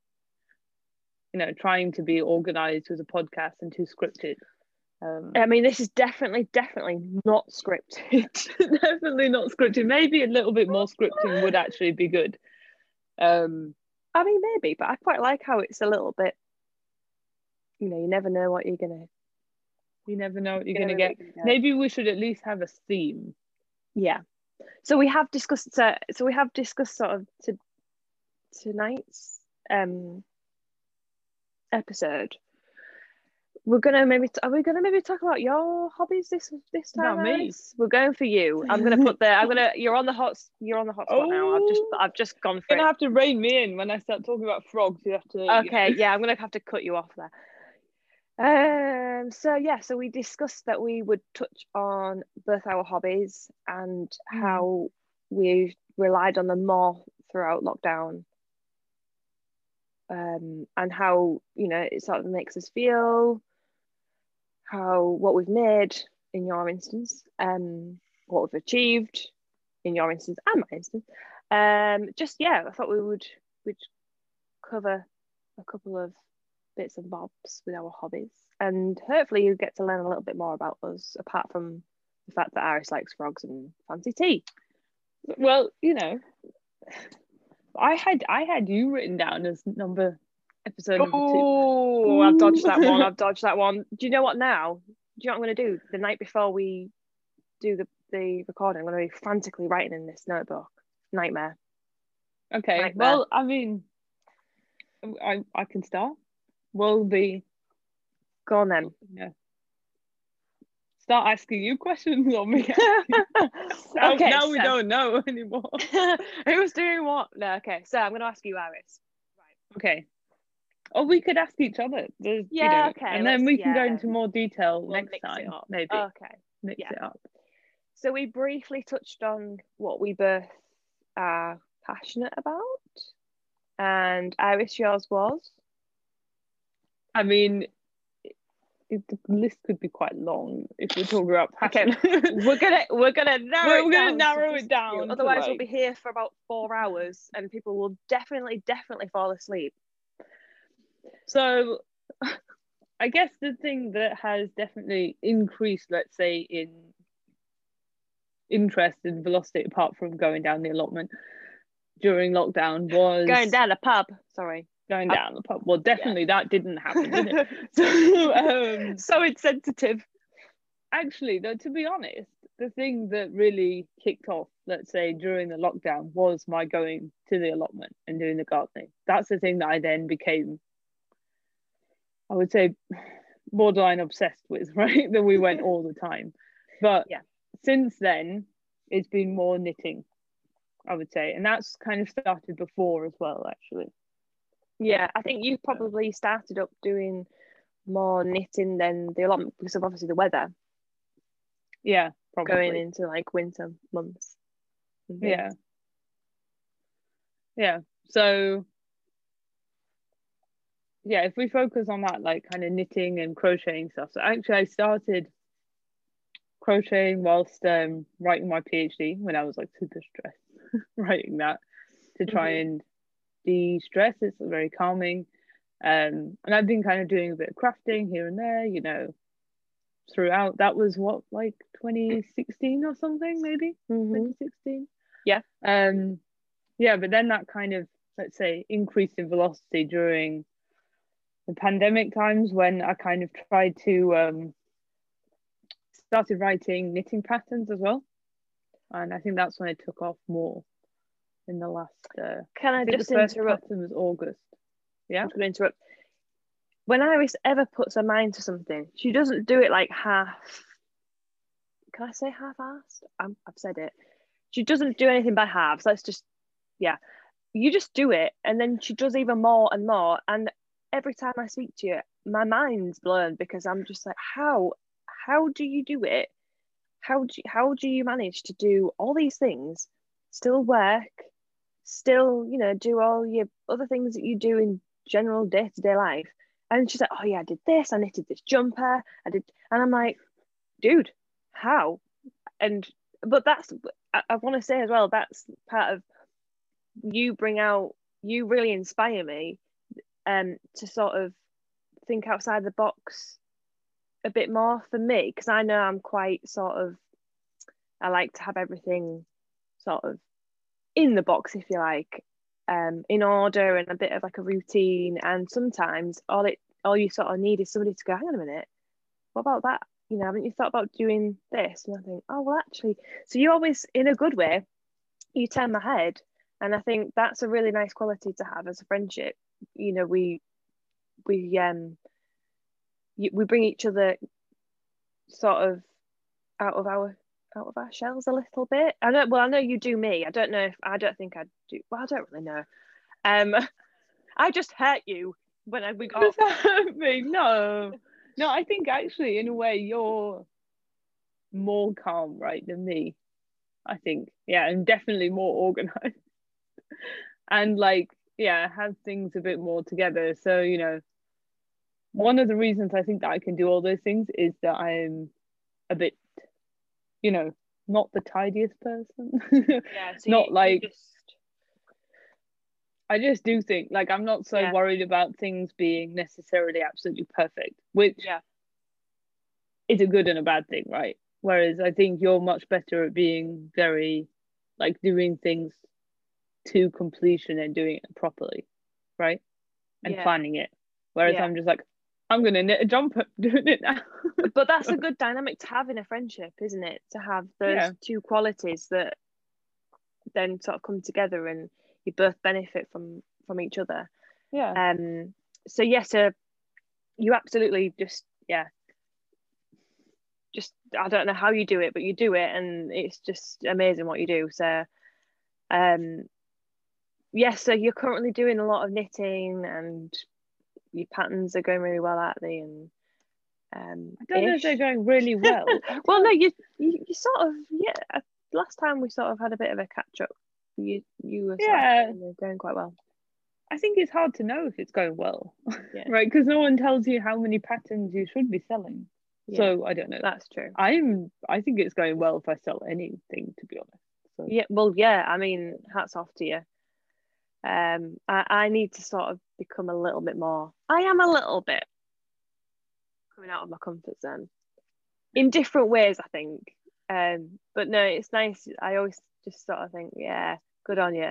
you know, trying to be organised with a podcast and too scripted. Um, I mean, this is definitely, definitely not scripted. Definitely not scripted. Maybe a little bit more scripting would actually be good. Um, I mean, maybe, but I quite like how it's a little bit, you know, you never know what you're going to... You never know what you're going to get. get. Maybe we should at least have a theme. Yeah. So we have discussed, so, so we have discussed sort of to, tonight's um, episode. We're going to maybe, are we going to maybe talk about your hobbies this this time? Not me. We're going for you. I'm going to put the, I'm going to, you're on the hot, you're on the hot spot oh, now. I've just, I've just gone for it. You're going to have to rein me in when I start talking about frogs. You have to. Okay, yeah, I'm going to have to cut you off there. Um. So yeah, so we discussed that we would touch on both our hobbies and mm. how we relied on them more throughout lockdown. Um, and how, you know, it sort of makes us feel. How what we've made in your instance, um, what we've achieved in your instance and my instance, um, just yeah, I thought we would would cover a couple of bits and bobs with our hobbies, and hopefully you get to learn a little bit more about us, apart from the fact that Iris likes frogs and fancy tea. Well, you know, I had I had you written down as number. Episode number oh, two. Oh, I've dodged that one. I've dodged that one. Do you know what now? Do you know what I'm going to do? The night before we do the, the recording, I'm going to be frantically writing in this notebook. Nightmare. Okay. Nightmare. Well, I mean, I I can start. We'll be... Go on then. Yeah. Start asking you questions on me. now, okay, now so... we don't know anymore. Who was doing what? No, okay. So I'm going to ask you, Iris. Right. Okay. Or we could ask each other. There's, yeah, you know, okay. And then we can yeah. go into more detail we'll next time, maybe. Okay. Mix yeah. it up. So we briefly touched on what we both are passionate about. And Iris, yours was? I mean, it, the list could be quite long if we're talking about passion. Okay. we're gonna we're gonna narrow we're, it we're down. Gonna narrow it down. Otherwise, like... we'll be here for about four hours, and people will definitely, definitely fall asleep. So I guess the thing that has definitely increased, let's say, in interest and velocity, apart from going down the allotment during lockdown, was... Going down the pub, sorry. Going down the pub. Well, definitely yeah. that didn't happen, did it? so, um, so insensitive. Actually, though, to be honest, the thing that really kicked off, let's say, during the lockdown was my going to the allotment and doing the gardening. That's the thing that I then became... I would say borderline obsessed with, right? That we went all the time. But yeah. since then, it's been more knitting, I would say. And that's kind of started before as well, actually. Yeah, I think you probably started up doing more knitting than the allotment because of obviously the weather. Yeah, probably. Going into like winter months. Yeah. Yeah. So, yeah, if we focus on that, like kind of knitting and crocheting stuff. So actually I started crocheting whilst um, writing my PhD when I was like super stressed writing that to try mm-hmm. and de-stress. It's very calming. Um, and I've been kind of doing a bit of crafting here and there, you know, throughout. That was what, like twenty sixteen or something, maybe mm-hmm. twenty sixteen. Yeah. Um, yeah, but then that kind of, let's say, increased in velocity during the pandemic times when I kind of tried to um, started writing knitting patterns as well, and I think that's when it took off more in the last. Uh, Can I, I just interrupt? It was August. Yeah, I'm going to interrupt. When Iris ever puts her mind to something, she doesn't do it like half. Can I say half-assed? I'm, I've said it. She doesn't do anything by halves. Let's just, yeah, you just do it, and then she does even more and more. And every time I speak to you, my mind's blown because I'm just like, how, how do you do it? How do how do you manage to do all these things, still work, still, you know, do all your other things that you do in general day-to-day life? And she's like, oh yeah, I did this, I knitted this jumper, I did, and I'm like, dude, how? And but that's, I, I want to say as well, that's part of you bring out, you really inspire me um to sort of think outside the box a bit more for me, because I know I'm quite sort of, I like to have everything sort of in the box, if you like, um in order and a bit of like a routine, and sometimes all it all you sort of need is somebody to go, hang on a minute, what about that, you know, haven't you thought about doing this? And I think, oh well actually, so you always, in a good way, you turn my head. And I think that's a really nice quality to have as a friendship. You know, we we um we bring each other sort of out of our out of our shells a little bit. I know. Well, I know you do me. I don't know if I don't think I do. Well, I don't really know. Um, I just hurt you when I, we got. Does that hurt me? No, no. I think actually, in a way, you're more calm, right, than me. I think, yeah, and definitely more organized. And like, yeah, have things a bit more together. So, you know, one of the reasons I think that I can do all those things is that I'm a bit, you know, not the tidiest person. Yeah, so not you, like, you just... I just do think, like, I'm not so yeah. worried about things being necessarily absolutely perfect, which yeah. is a good and a bad thing, right? Whereas I think you're much better at being very, like, doing things to completion and doing it properly, right? And yeah. planning it. Whereas yeah. I'm just like, I'm going to knit a jumper, doing it now. But that's a good dynamic to have in a friendship, isn't it? To have those yeah. two qualities that then sort of come together and you both benefit from, from each other. Yeah. Um. So, yeah, so you absolutely just, yeah. just I don't know how you do it, but you do it, and it's just amazing what you do. So um yes yeah, so you're currently doing a lot of knitting and your patterns are going really well, aren't they? And um I don't ish. know if they're going really well. Well no, you, you you sort of yeah last time we sort of had a bit of a catch up, you you were yeah. sort of going quite well. I think it's hard to know if it's going well, yeah. right, because no one tells you how many patterns you should be selling. Yeah, so I don't know. That's true. I'm. I think it's going well if I sell anything, to be honest. So. Yeah. Well, yeah. I mean, hats off to you. Um, I, I need to sort of become a little bit more. I am a little bit coming out of my comfort zone in different ways, I think. Um, but no, it's nice. I always just sort of think, yeah, good on you.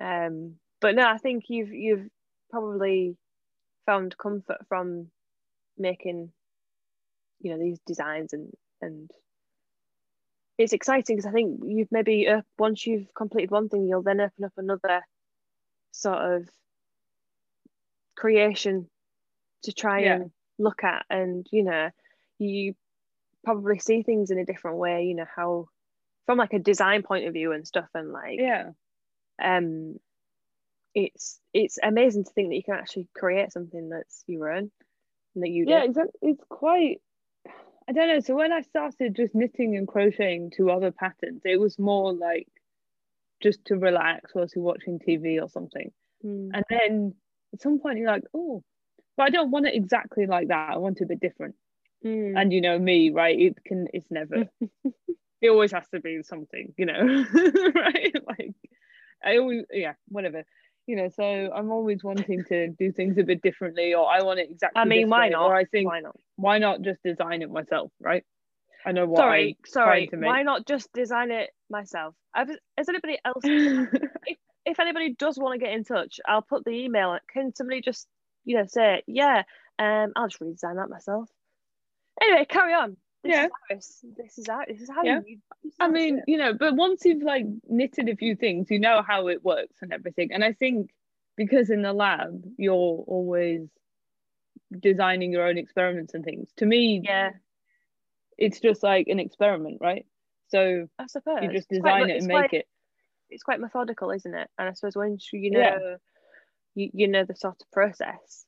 Um, but no, I think you've you've probably found comfort from making, you know, these designs, and and it's exciting because I think you've maybe uh, once you've completed one thing, you'll then open up another sort of creation to try yeah. and look at. And you know, you probably see things in a different way, you know, how from like a design point of view and stuff. And like, yeah, um it's it's amazing to think that you can actually create something that's your own and that you yeah did. Exactly. It's quite, I don't know, so when I started just knitting and crocheting to other patterns, it was more like just to relax whilst you're watching T V or something. Mm. And then at some point you're like, oh, but I don't want it exactly like that, I want it a bit different. Mm. And you know me, right, it can it's never it always has to be something, you know. Right, like I always, yeah, whatever, you know, so I'm always wanting to do things a bit differently, or I want it exactly, I mean, why way, not or I think why not why not just design it myself, right? I know what sorry I'm sorry to make. Why not just design it myself? I've, has anybody else if, if anybody does want to get in touch, I'll put the email. Can somebody just, you know, say yeah um I'll just redesign that myself. Anyway, carry on. This yeah. is this is how this is how yeah. you this is I mean, it. You know, but once you've like knitted a few things, you know how it works and everything. And I think because in the lab you're always designing your own experiments and things. To me, yeah, it's just like an experiment, right? So I suppose you just design quite, it and make quite, it. It's quite methodical, isn't it? And I suppose once you know yeah. you, you know the sort of process,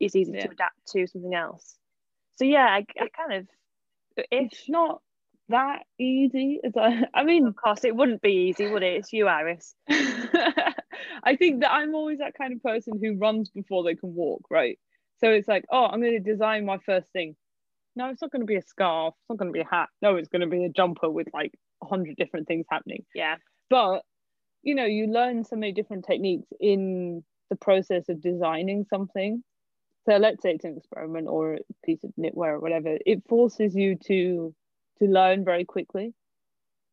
it's easy yeah. to adapt to something else. So yeah, I, I kind of. It's not that easy. As I, I mean, of course, it wouldn't be easy, would it? It's you, Iris. I think that I'm always that kind of person who runs before they can walk, right? So it's like, oh, I'm going to design my first thing. No, it's not going to be a scarf. It's not going to be a hat. No, it's going to be a jumper with like a hundred different things happening. Yeah. But, you know, you learn so many different techniques in the process of designing something. So let's say it's an experiment or a piece of knitwear or whatever, it forces you to to learn very quickly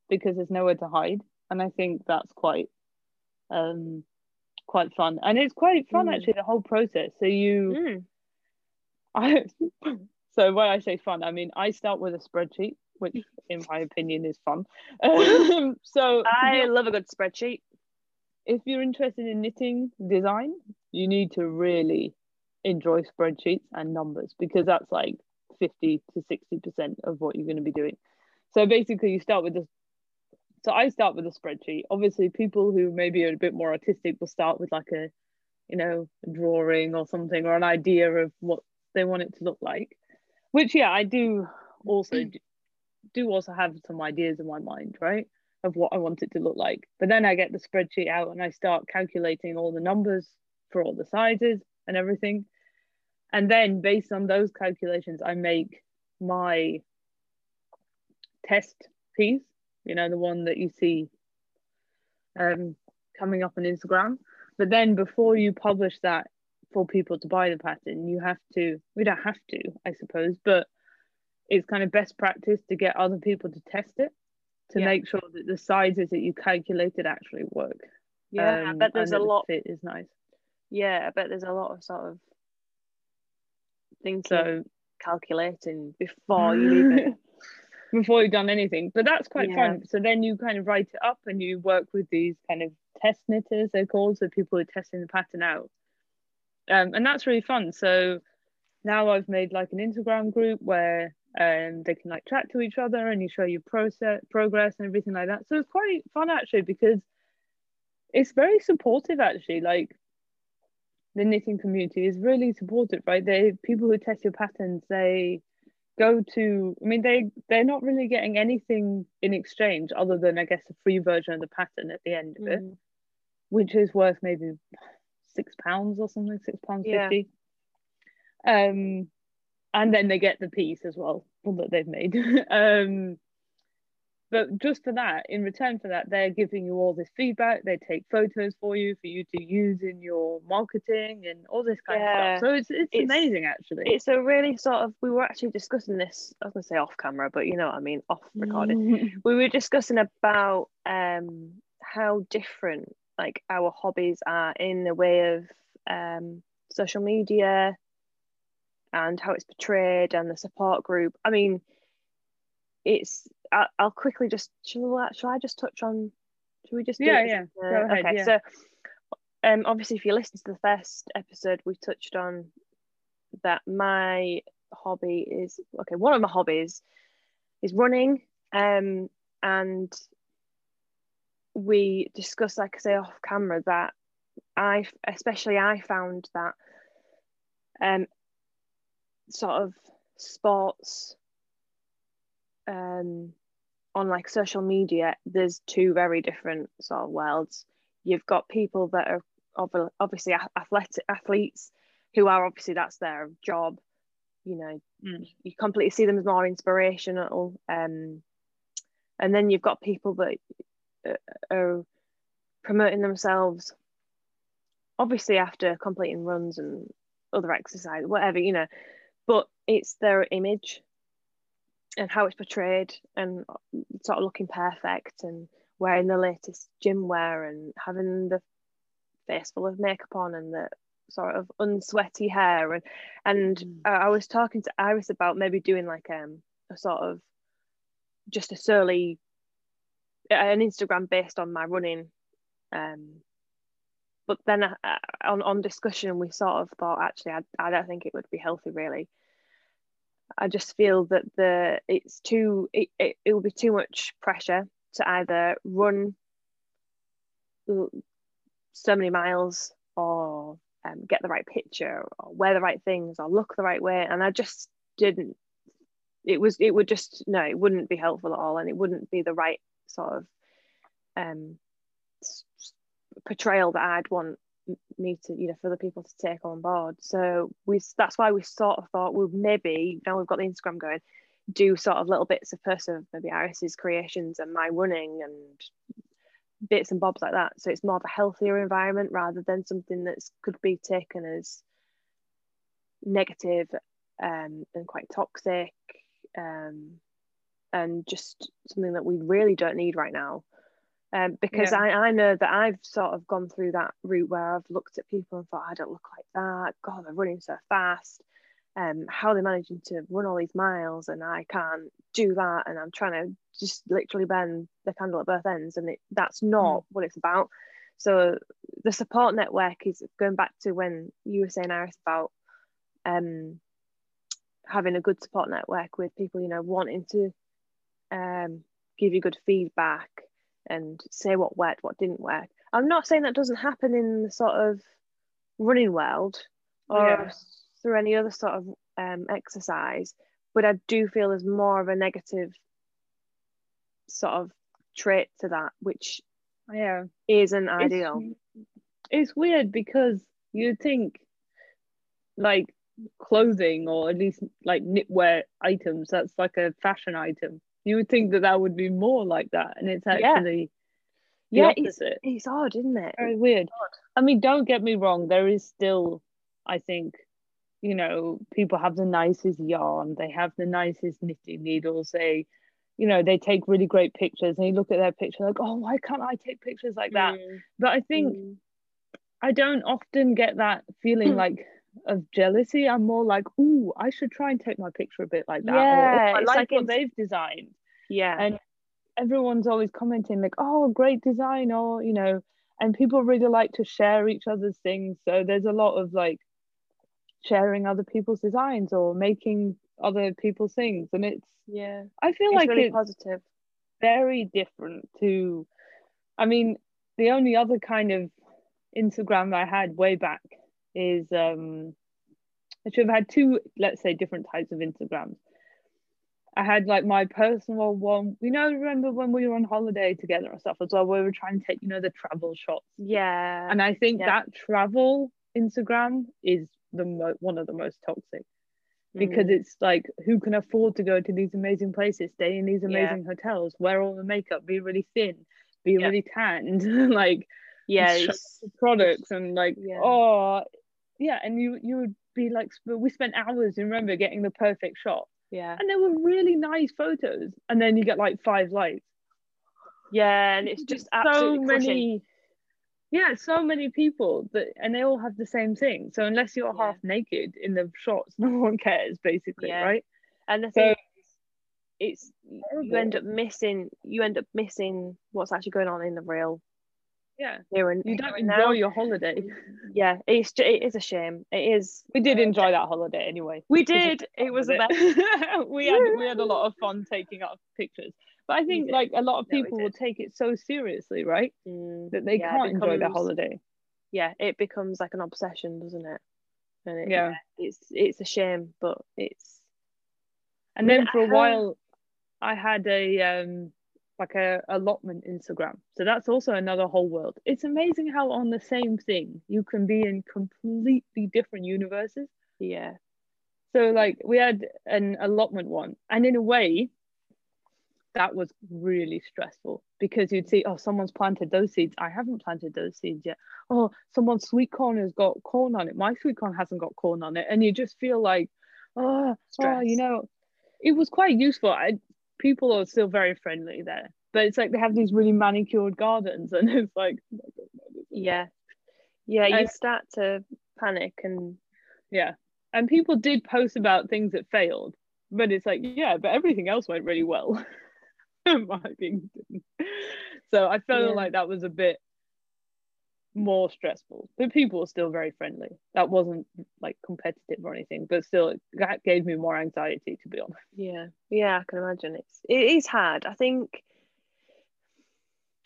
because there's nowhere to hide. And I think that's quite um quite fun. And it's quite fun mm. actually, the whole process. So you mm. I so when I say fun, I mean I start with a spreadsheet, which in my opinion is fun. Um, so I love a good spreadsheet. If you're interested in knitting design, you need to really enjoy spreadsheets and numbers, because that's like fifty to sixty percent of what you're going to be doing. So basically you start with this, so I start with a spreadsheet. Obviously people who maybe are a bit more artistic will start with like a, you know, a drawing or something, or an idea of what they want it to look like, which yeah I do also do also have some ideas in my mind, right, of what I want it to look like. But then I get the spreadsheet out and I start calculating all the numbers for all the sizes and everything. And then based on those calculations, I make my test piece, you know, the one that you see um, coming up on Instagram. But then before you publish that for people to buy the pattern, you have to, we don't have to, I suppose, but it's kind of best practice to get other people to test it to yeah. make sure that the sizes that you calculated actually work. Yeah, um, but there's a lot. Fit is nice. Yeah, I bet there's a lot of sort of things so calculating before you even before you've done anything. But that's quite yeah. fun. So then you kind of write it up and you work with these kind of test knitters, they're called, so people are testing the pattern out. Um, and that's really fun. So now I've made like an Instagram group where um they can like chat to each other and you show your process progress and everything like that. So it's quite fun actually, because it's very supportive actually, like the knitting community is really supportive, right? They people who test your patterns, they go to, I mean, they they're not really getting anything in exchange other than, I guess, a free version of the pattern at the end of it, mm. which is worth maybe six pounds or something, six pounds yeah. fifty. Um, and then they get the piece as well that they've made. um, but just for that, in return for that, they're giving you all this feedback. They take photos for you, for you to use in your marketing and all this kind yeah. of stuff. So it's, it's it's amazing, actually. It's a really sort of, we were actually discussing this, I was going to say off camera, but you know what I mean, off recording. We were discussing about um, how different like our hobbies are in the way of um, social media and how it's portrayed and the support group. I mean, it's, I'll quickly just shall I, shall I just touch on should we just do yeah it? yeah uh, Go ahead, okay yeah. so um obviously if you listen to the first episode, we touched on that my hobby is okay one of my hobbies is running, um, and we discussed, like I say, off camera, that I, especially I found that um, sort of sports um, on like social media, there's two very different sort of worlds. You've got people that are obviously athletic athletes who are obviously, that's their job, you know, mm. you completely see them as more inspirational, um, and then you've got people that are promoting themselves obviously after completing runs and other exercise, whatever, you know, but it's their image and how it's portrayed and sort of looking perfect and wearing the latest gym wear and having the face full of makeup on and the sort of unsweaty hair, and and mm. I was talking to Iris about maybe doing like um a sort of just a surly an Instagram based on my running, um but then I, I, on on discussion we sort of thought, actually I, I don't think it would be healthy really. I just feel that the it's too it, it, it will be too much pressure to either run so many miles or um, get the right picture or wear the right things or look the right way, and I just didn't it was it would just no it wouldn't be helpful at all, and it wouldn't be the right sort of um portrayal that I'd want me to, you know, for the people to take on board. So we that's why we sort of thought we'll maybe, now we've got the Instagram going, do sort of little bits of person of maybe Iris's creations and my running and bits and bobs like that, so it's more of a healthier environment rather than something that's could be taken as negative um, and quite toxic, um, and just something that we really don't need right now, um, because yeah. I, I know that I've sort of gone through that route where I've looked at people and thought, I don't look like that, God, they're running so fast, um, how are they managing to run all these miles and I can't do that, and I'm trying to just literally bend the candle at both ends, and it, that's not mm. what it's about. So the support network is going back to when you were saying, Iris, about um having a good support network with people, you know, wanting to um give you good feedback and say what worked, what didn't work. I'm not saying that doesn't happen in the sort of running world or yeah. through any other sort of um exercise, but I do feel there's more of a negative sort of trait to that, which yeah isn't ideal. It's, it's weird because you'd think like clothing, or at least like knitwear items, that's like a fashion item, you would think that that would be more like that, and it's actually yeah, the yeah opposite. It's, it's odd, isn't it? Very weird. I mean, don't get me wrong, there is still, I think, you know, people have the nicest yarn, they have the nicest knitting needles, they you know, they take really great pictures, and you look at their picture like, oh, why can't I take pictures like that? Mm. But I think mm. I don't often get that feeling like of jealousy. I'm more like, ooh, I should try and take my picture a bit like that. Yeah, or, oh, I like, like what they've designed. Yeah. And everyone's always commenting like, oh, great design, or, you know, and people really like to share each other's things. So there's a lot of like sharing other people's designs or making other people's things, and it's yeah I feel it's like really it's positive, very different to, I mean, the only other kind of Instagram I had way back is um I should have had two, let's say, different types of Instagrams. I had like my personal one, you know, remember when we were on holiday together and stuff as well, we were trying to take, you know, the travel shots, yeah and I think yeah. that travel Instagram is the mo- one of the most toxic, because it's like, who can afford to go to these amazing places, stay in these amazing yeah. hotels, wear all the makeup, be really thin, be yeah. really tanned, like yeah products and like yeah. oh yeah and you you would be like, we spent hours, and remember, getting the perfect shot, yeah and they were really nice photos, and then you get like five likes, yeah and it's just absolutely so many crushing. Yeah, so many people that, and they all have the same thing. So unless you're yeah. half naked in the shots, no one cares, basically, yeah. right? And the thing so, is, it's horrible. you end up missing. You end up missing what's actually going on in the real yeah, here and you don't enjoy now. Your holiday. Yeah, it's it is a shame. It is. We did uh, enjoy that holiday anyway. We did. It was the best. we had we had a lot of fun taking up pictures. But I think like a lot of people no, will take it so seriously, right? Mm, that they yeah, can't becomes, enjoy their holiday. Yeah, it becomes like an obsession, doesn't it? And it, yeah. yeah, it's it's a shame, but it's. And I mean, then for a while, I had a um like a allotment Instagram, so that's also another whole world. It's amazing how on the same thing you can be in completely different universes. Yeah. So like we had an allotment one, and in a way, that was really stressful because you'd see, oh, someone's planted those seeds. I haven't planted those seeds yet. Oh, someone's sweet corn has got corn on it. My sweet corn hasn't got corn on it. And you just feel like, oh, oh you know, it was quite useful. I, people are still very friendly there, but it's like they have these really manicured gardens and it's like, oh my God, my God. Yeah. Yeah, and you start to panic and... Yeah. And people did post about things that failed, but it's like, yeah, but everything else went really well. My thing didn't. So I felt yeah. like that was a bit more stressful, but people were still very friendly. That wasn't like competitive or anything, but still that gave me more anxiety, to be honest. Yeah, yeah, I can imagine. It's it is hard. I think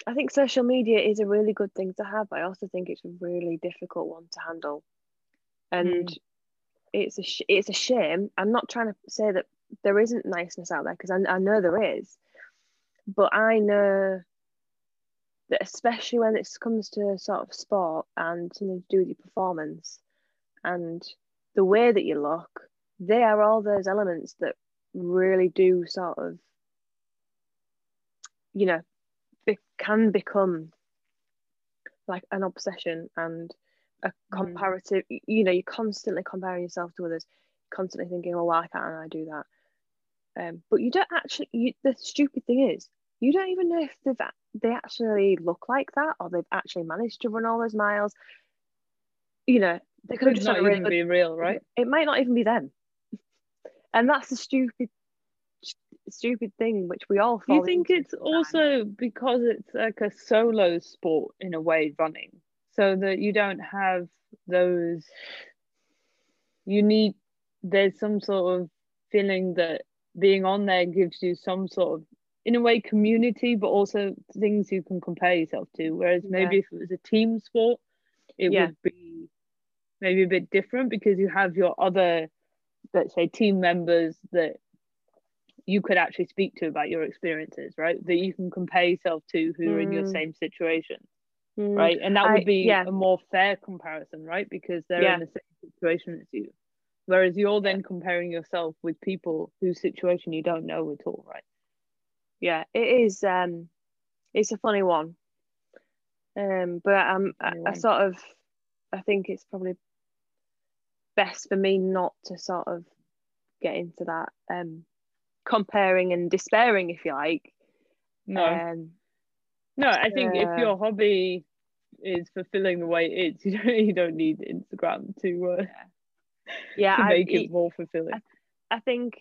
I think social media is a really good thing to have. I also think it's a really difficult one to handle, and mm. it's a sh- it's a shame. I'm not trying to say that there isn't niceness out there, because I, I know there is. But I know that especially when it comes to sort of sport and something to do with your performance and the way that you look, they are all those elements that really do sort of, you know, be- can become like an obsession and a comparative, mm. you know, you're constantly comparing yourself to others, constantly thinking, well, why can't I do that? Um, but you don't actually, you, the stupid thing is, you don't even know if they've they actually look like that, or they've actually managed to run all those miles. You know, they could have just not even really, be real, right? It might not even be them, and that's the stupid, stupid thing which we all fall into. You think it's also because it's like a solo sport in a way, running, so that you don't have those. You need there's some sort of feeling that being on there gives you some sort of, in a way, community, but also things you can compare yourself to. Whereas maybe yeah. if it was a team sport, it yeah. would be maybe a bit different, because you have your other, let's say, team members that you could actually speak to about your experiences, right? That you can compare yourself to, who are mm. in your same situation, mm. right? And that would be I, yeah. a more fair comparison, right? Because they're yeah. in the same situation as you. Whereas you're then comparing yourself with people whose situation you don't know at all, right? Yeah, it is. Um, it's a funny one. Um, but I'm, anyway. I, I sort of, I think it's probably best for me not to sort of get into that um, comparing and despairing, if you like. No. Um, no, I think uh, if your hobby is fulfilling the way it is, you don't, you don't need Instagram to... Uh, yeah. yeah to make I, it more fulfilling. I, I think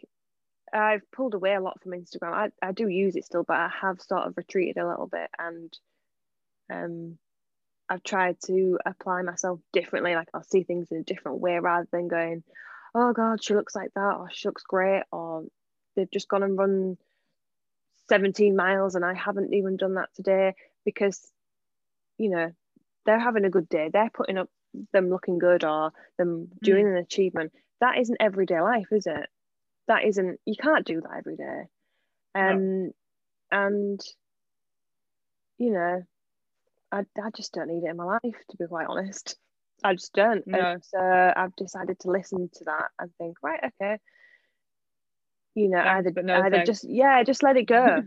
I've pulled away a lot from Instagram. I, I do use it still, but I have sort of retreated a little bit, and um I've tried to apply myself differently. Like, I'll see things in a different way rather than going, oh god, she looks like that, or she looks great, or they've just gone and run seventeen miles and I haven't even done that today, because you know they're having a good day, they're putting up them looking good or them doing mm. an achievement. That isn't everyday life, is it? That isn't, you can't do that every day. Um, no. And you know, I, I just don't need it in my life, to be quite honest. I just don't. No. And so I've decided to listen to that and think, right, okay, you know, thanks, either, no either thanks. just yeah just let it go.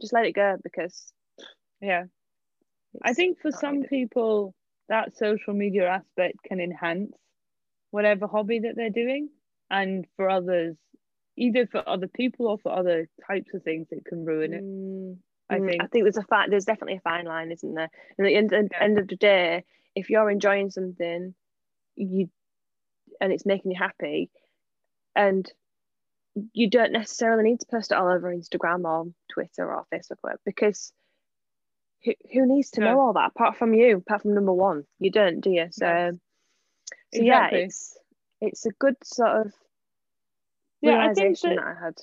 Just let it go, because yeah I think for some needed. people that social media aspect can enhance whatever hobby that they're doing, and for others, either for other people or for other types of things, it can ruin it. Mm, I think I think there's a fi- there's definitely a fine line, isn't there? And at the end, yeah. end of the day, if you're enjoying something, you and it's making you happy, and you don't necessarily need to post it all over Instagram or Twitter or Facebook, because who, who needs to no. know all that apart from you, apart from number one? You don't, do you? So, no. so exactly. yeah, it's it's a good sort of yeah, realization I think that, that I had.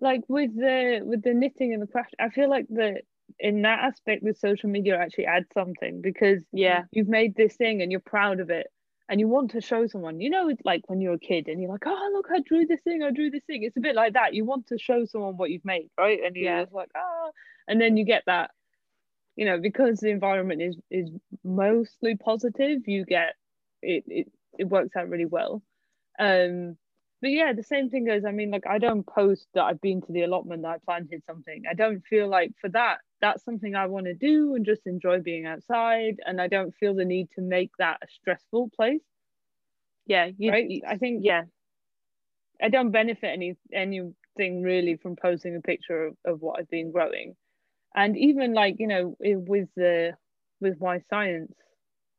Like with the with the knitting and the craft, I feel like the in that aspect with social media actually adds something, because yeah, you've made this thing and you're proud of it and you want to show someone. You know, like when you're a kid and you're like, oh look, I drew this thing, I drew this thing. It's a bit like that. You want to show someone what you've made, right? And you're yeah. like, oh, and then you get that, you know, because the environment is is mostly positive, you get it it, it works out really well. Um But yeah, the same thing goes. I mean, like, I don't post that I've been to the allotment, that I planted something. I don't feel like for that, that's something I want to do and just enjoy being outside. And I don't feel the need to make that a stressful place. Yeah, you, right? You, I think yeah, I don't benefit any anything really from posting a picture of, of what I've been growing. And even like, you know, with the with my science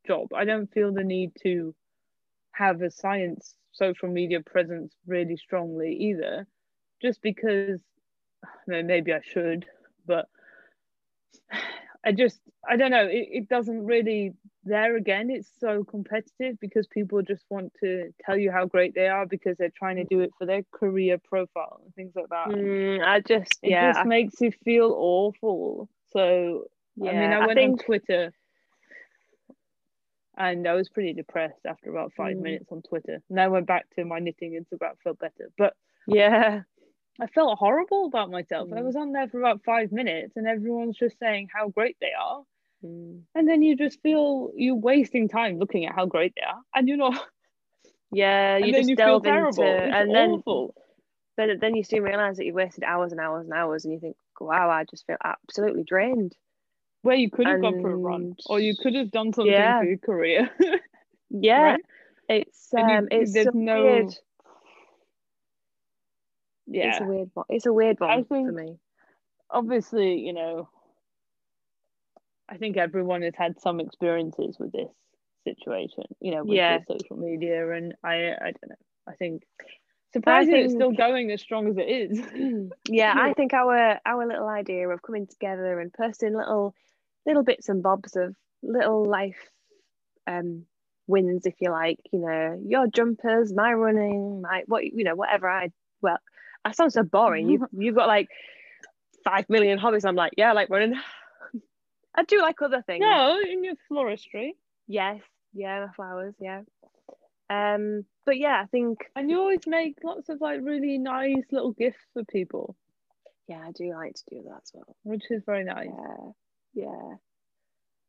job, I don't feel the need to have a science social media presence really strongly either, just because no, maybe I should, but I just I don't know it, it doesn't really. There again, it's so competitive because people just want to tell you how great they are because they're trying to do it for their career profile and things like that. mm, I just it yeah, just I, makes you feel awful. So yeah, I mean I went I think... on Twitter and I was pretty depressed after about five mm. minutes on Twitter. And I went back to my knitting Instagram, felt better. But yeah, I felt horrible about myself. Mm. I was on there for about five minutes and everyone's just saying how great they are. Mm. And then you just feel you're wasting time looking at how great they are. And you're not. Yeah, you just you delve feel into it's and awful. Then, but then you soon realise that you've wasted hours and hours and hours. And you think, wow, I just feel absolutely drained. Where you could have and, gone for a run, or you could have done something yeah. for your career. yeah, right? It's um, you, it's there's so no... weird. Yeah, it's a weird one. It's a weird one I think, for me. Obviously, you know, I think everyone has had some experiences with this situation. You know, with yeah. social media, and I, I don't know. I think surprisingly, it's still going as strong as it is. yeah, I think our our little idea of coming together and posting little. little bits and bobs of little life um wins, if you like, you know, your jumpers, my running, my what, you know, whatever. I well I sound so boring. you you've got like five million hobbies. I'm like, yeah, I like running. I do like other things. No, in your floristry. Yes, yeah, my flowers, yeah. Um but yeah, I think, and you always make lots of like really nice little gifts for people. Yeah, I do like to do that as well, which is very nice. Yeah. Yeah,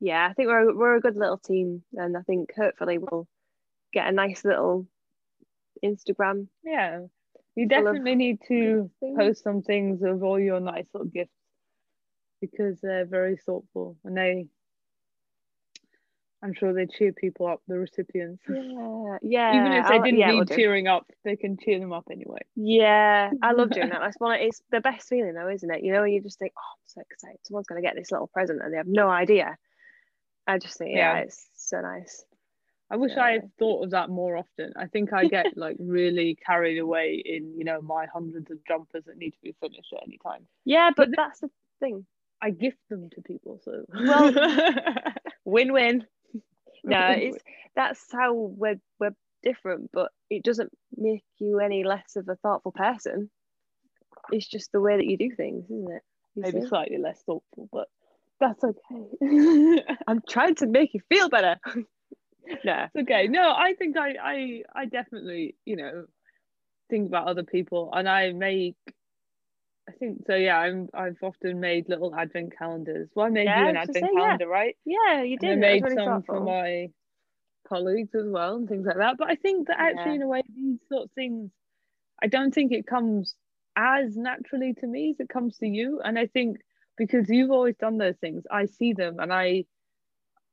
yeah. I think we're we're a good little team, and I think hopefully we'll get a nice little Instagram. Yeah, you definitely need to post some things of all your nice little gifts, because they're very thoughtful, and they, I'm sure they cheer people up, the recipients. Yeah, yeah. Even if they didn't I'll, yeah, need we'll cheering up, they can cheer them up anyway. Yeah, I love doing that. That's one. It's the best feeling, though, isn't it? You know, when you just think, oh, I'm so excited. Someone's going to get this little present, and they have no idea. I just think, yeah, yeah. It's so nice. I wish yeah. I had thought of that more often. I think I get like really carried away in, you know, my hundreds of jumpers that need to be finished at any time. Yeah, but, but that's the thing. I gift them to people, so well, win-win. No, it's that's how we're we're different, but it doesn't make you any less of a thoughtful person. It's just the way that you do things, isn't it? You Maybe see? Slightly less thoughtful, but that's okay. I'm trying to make you feel better. No, it's okay. No, I think I, I I definitely, you know, think about other people, and I make. I think so. Yeah, I'm. I've often made little advent calendars. Well, I made yeah, you an advent say, calendar, yeah. right? Yeah, you did. And I made really some thoughtful. For my colleagues as well and things like that. But I think that actually, yeah. in a way, these sort of things, I don't think it comes as naturally to me as it comes to you. And I think because you've always done those things, I see them and I,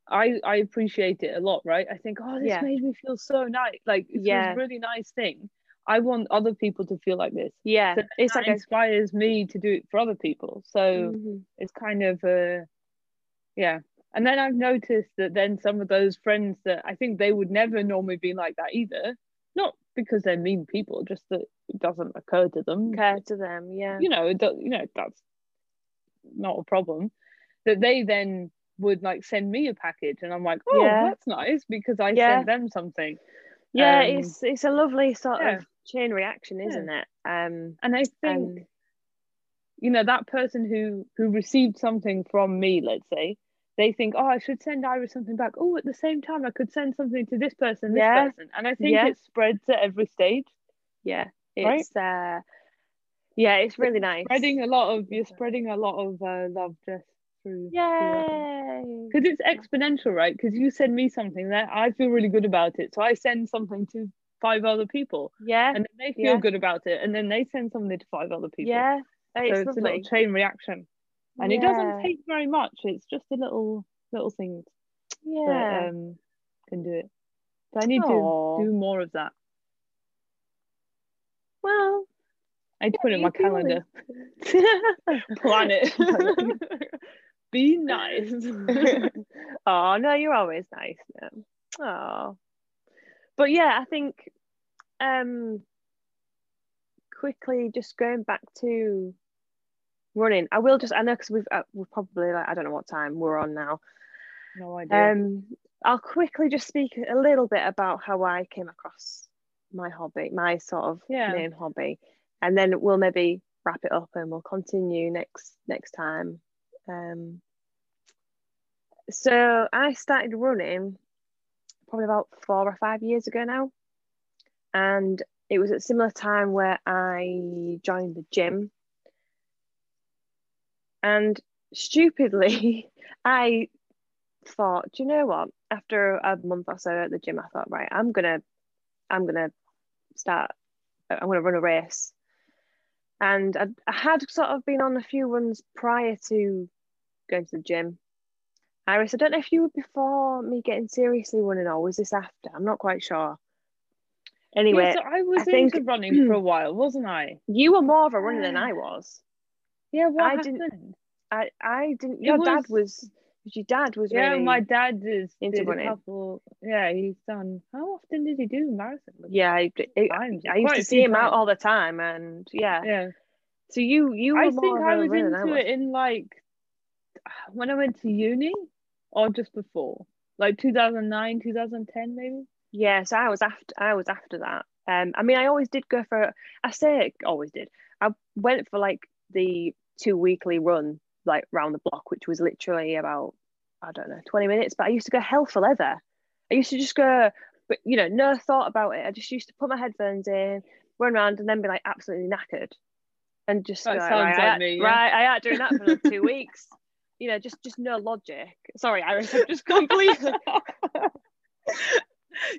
I, I appreciate it a lot. Right? I think, oh, this yeah. made me feel so nice. Like it's yeah. a really nice thing. I want other people to feel like this. Yeah, so it's that like inspires a... me to do it for other people. So mm-hmm. it's kind of, uh, yeah. And then I've noticed that then some of those friends that I think they would never normally be like that either. Not because they're mean people, just that it doesn't occur to them. Occur to them, yeah. You know, it does, you know, that's not a problem. that they then would like send me a package, and I'm like, oh yeah, that's nice, because I yeah. sent them something. Yeah, um, it's it's a lovely sort yeah. of chain reaction, isn't yeah. it? Um, and I think, um, you know, that person who who received something from me, let's say, they think, oh, I should send Iris something back. Oh, at the same time, I could send something to this person, this yeah. person. And I think yeah. it spreads at every stage. Yeah, it's right? uh, yeah, it's really nice. Spreading a lot of you're spreading a lot of uh, love just through. Yay! Because it's exponential, right? Because you send me something that I feel really good about it, so I send something to five other people. Yeah, and then they feel yeah. good about it, and then they send something to five other people. Yeah, so it's, it's a little chain reaction. And yeah. it doesn't take very much. It's just a little little thing yeah. that um, can do it. So I need Aww. to do more of that. Well, I put it in my calendar. Plan it. Be nice. Oh no, you're always nice. No. Oh, but yeah, I think um, quickly just going back to running, I will just, I know, because we've uh, we're probably like, I don't know what time we're on now. No idea. Um, I'll quickly just speak a little bit about how I came across my hobby, my sort of yeah. main hobby, and then we'll maybe wrap it up and we'll continue next next time. Um, so I started running probably about four or five years ago now, and it was at a similar time where I joined the gym. And stupidly, I thought, do you know what? After a month or so at the gym, I thought, right, I'm gonna, I'm gonna start. I'm gonna run a race. And I, I had sort of been on a few runs prior to going to the gym. Iris, I don't know if you were before me getting seriously running, or was this after? I'm not quite sure. Anyway, yeah, so I was I into think, running for a while, wasn't I? You were more of a runner than I was. Yeah, what I happened? Didn't, I, I didn't. Your was, dad was. Your dad was. Yeah, really my dad is into running. Couple, yeah, he's done. How often did he do marathon? Yeah, I, it, I used to see him times. out all the time, and yeah, yeah. So you, you. Were I more think I was into I was. it in like when I went to uni, or just before, like two thousand nine, two thousand ten, maybe. Yeah, so I was after. I was after that. Um, I mean, I always did go for. I say it always did. I went for like the two weekly run like round the block, which was literally about I don't know twenty minutes, but I used to go hell for leather. I used to just go, but you know, no thought about it. I just used to put my headphones in, run around, and then be like absolutely knackered and just that go, sounds right, like I, me, yeah. right I had doing that for like two weeks, you know, just just no logic. Sorry Iris, I'm just completely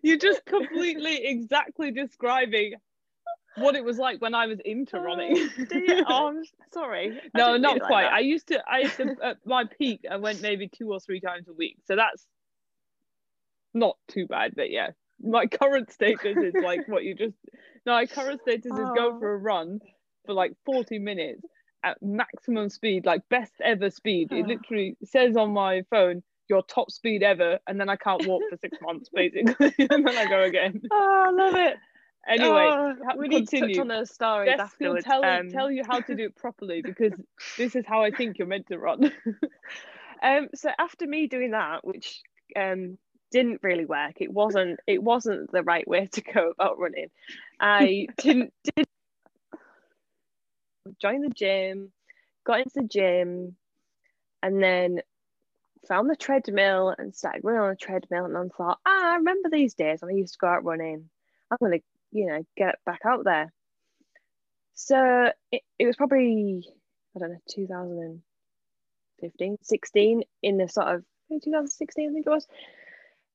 you're just completely exactly describing what it was like when I was into running. Oh, oh, I'm sorry. I no, not quite. Like I used to, I used to, at my peak, I went maybe two or three times a week. So that's not too bad, but yeah. My current status is like what you just, no, my current status oh. is go for a run for like forty minutes at maximum speed, like best ever speed. Oh. It literally says on my phone, your top speed ever. And then I can't walk for six months basically. And then I go again. Oh, I love it. Anyway, oh, we need continue. to touch on those stories Jess afterwards. Tell, um, tell you how to do it properly, because this is how I think you're meant to run. um, so after me doing that, which um, didn't really work, it wasn't it wasn't the right way to go about running. I didn't did join the gym, got into the gym, and then found the treadmill and started running on a treadmill. And I thought, ah, I remember these days when I used to go out running. I'm gonna, you know, get back out there. So it, it was probably, I don't know, two thousand fifteen, sixteen, in the sort of two thousand sixteen, I think it was.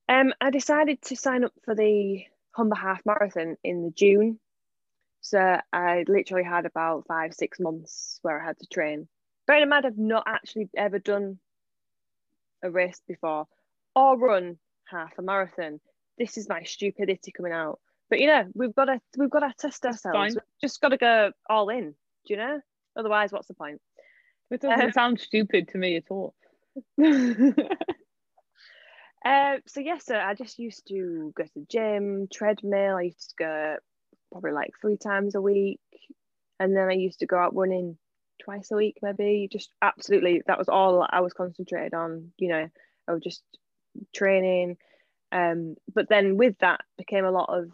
Um, I decided to sign up for the Humber Half Marathon in the June. So I literally had about five, six months where I had to train. Bearing in mind, I've not actually ever done a race before or run half a marathon. This is my stupidity coming out. But you know, we've got to we've got to test ourselves. We've just got to go all in. Do you know? Otherwise, what's the point? It doesn't um, sound stupid to me at all. uh, so yeah, so I just used to go to the gym, treadmill. I used to go probably like three times a week, and then I used to go out running twice a week maybe. Just absolutely, that was all I was concentrated on, you know. I was just training, um but then with that became a lot of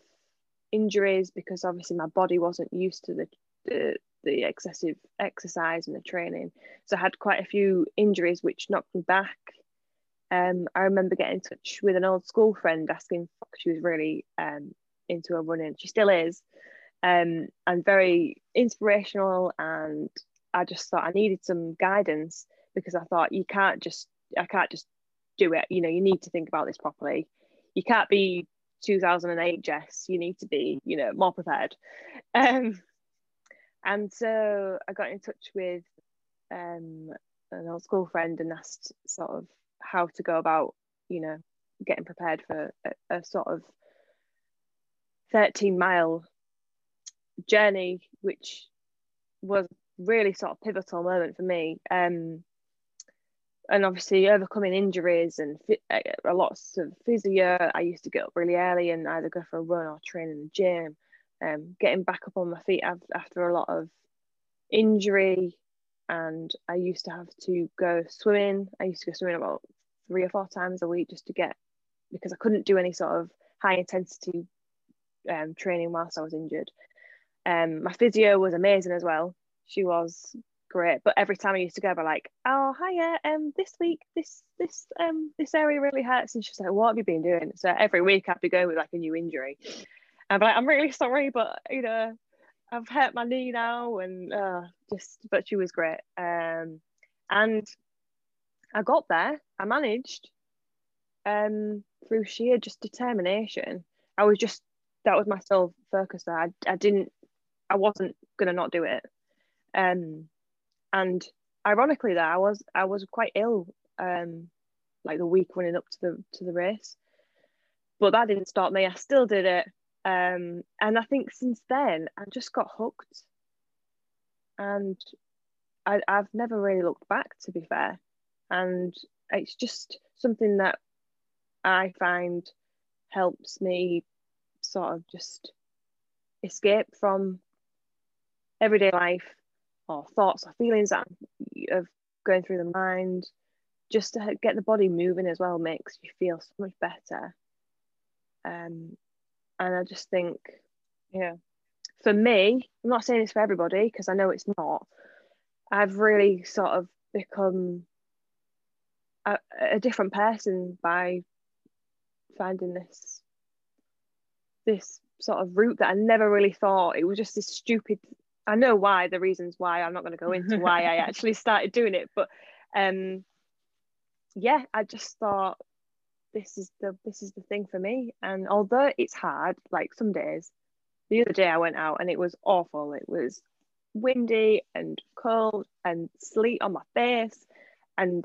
injuries, because obviously my body wasn't used to the the, the excessive exercise and the training, so I had quite a few injuries which knocked me back. um I remember getting in touch with an old school friend asking, she was really um into her running, she still is, um and very inspirational, and I just thought I needed some guidance, because I thought you can't just I can't just do it, you know, you need to think about this properly, you can't be two thousand eight Jess, you need to be, you know, more prepared. Um and so I got in touch with um an old school friend and asked sort of how to go about, you know, getting prepared for a, a sort of thirteen mile journey, which was really sort of pivotal moment for me. Um and obviously overcoming injuries and uh, lots of physio. I used to get up really early and either go for a run or train in the gym. Um, getting back up on my feet after a lot of injury, and I used to have to go swimming. I used to go swimming about three or four times a week just to get, because I couldn't do any sort of high intensity um, training whilst I was injured. Um, my physio was amazing as well. She was great, but every time I used to go, I'd be like, oh hiya, um this week this this um this area really hurts, and she's like, what have you been doing? So every week I'd be going with like a new injury, and I'd be like, I'm really sorry, but you know, I've hurt my knee now, and uh, just but she was great. Um and I got there, I managed, um through sheer just determination. I was just, that was my sole focus there. I, I didn't I wasn't gonna not do it. um And ironically, that I was I was quite ill, um, like the week running up to the to the race, but that didn't stop me. I still did it, um, and I think since then I just got hooked, and I, I've never really looked back, to be fair. And it's just something that I find helps me sort of just escape from everyday life, or thoughts or feelings that I'm, of going through the mind. Just to get the body moving as well makes you feel so much better. Um, and I just think, yeah, for me, I'm not saying it's for everybody, because I know it's not. I've really sort of become a, a different person by finding this this sort of route that I never really thought. It was just this stupid, I know why, the reasons why, I'm not going to go into why I actually started doing it, but um yeah, I just thought this is the this is the thing for me. And although it's hard, like some days, the other day I went out and it was awful, it was windy and cold and sleet on my face, and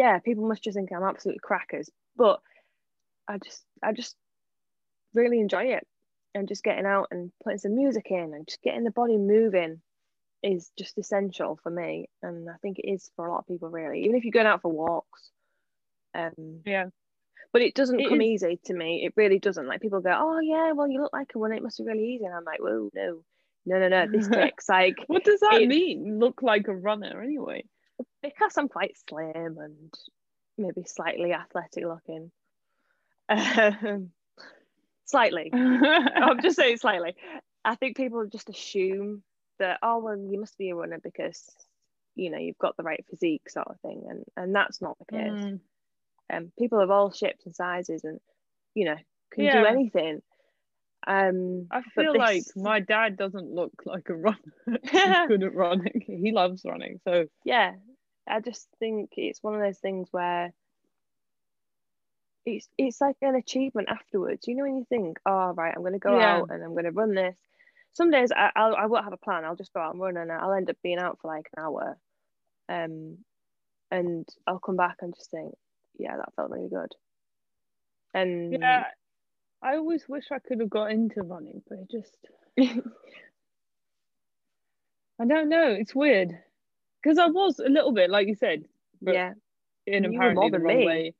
yeah, people must just think I'm absolutely crackers, but I just I just really enjoy it. And just getting out and putting some music in and just getting the body moving is just essential for me, and I think it is for a lot of people, really, even if you're going out for walks. Um yeah, but it doesn't it come is... easy to me, it really doesn't. Like, people go, oh yeah, well, you look like a runner, it must be really easy, and I'm like, whoa, no no no no this takes like what does that it... mean, look like a runner? Anyway, because I'm quite slim and maybe slightly athletic looking. um Slightly. I'm just saying slightly. I think people just assume that, oh well, you must be a runner because, you know, you've got the right physique sort of thing, and and that's not the case. Mm. Um, people of all shapes and sizes, and you know, can yeah. do anything. Um, I feel this... like my dad doesn't look like a runner. He's good at running. He loves running. So yeah, I just think it's one of those things where it's it's like an achievement afterwards, you know, when you think, oh right, I'm going to go yeah. out and I'm going to run this. Some days I I'll, I won't have a plan, I'll just go out and run, and I'll end up being out for like an hour, um and I'll come back and just think, yeah, that felt really good. And yeah, I always wish I could have got into running, but it just I don't know, it's weird, because I was a little bit, like you said, but yeah, in you apparently the wrong me. way.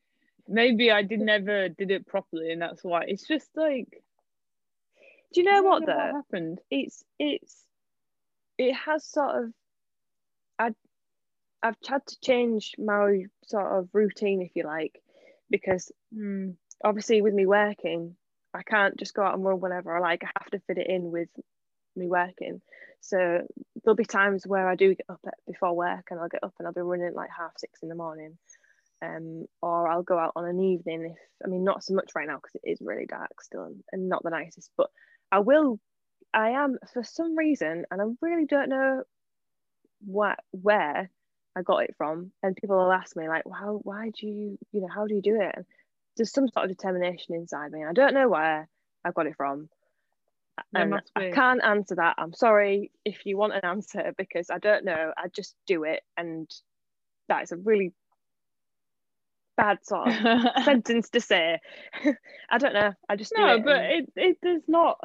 Maybe I did never did it properly, and that's why. It's just like, do you know what though? What happened? It's it's it has sort of I, I've had to change my sort of routine, if you like, because mm. obviously with me working, I can't just go out and run whenever I like. I have to fit it in with me working. So there'll be times where I do get up at, before work, and I'll get up and I'll be running like half six in the morning. Um, or I'll go out on an evening if, I mean, not so much right now because it is really dark still and, and not the nicest, but I will, I am, for some reason, and I really don't know what, where I got it from, and people will ask me like, wow, why do you, you know, how do you do it? And there's some sort of determination inside me, and I don't know where I got it from. And I can't answer that. I'm sorry if you want an answer, because I don't know. I just do it, and that is a really bad sort of sentence to say. I don't know. I just no, do it but and... it it does not.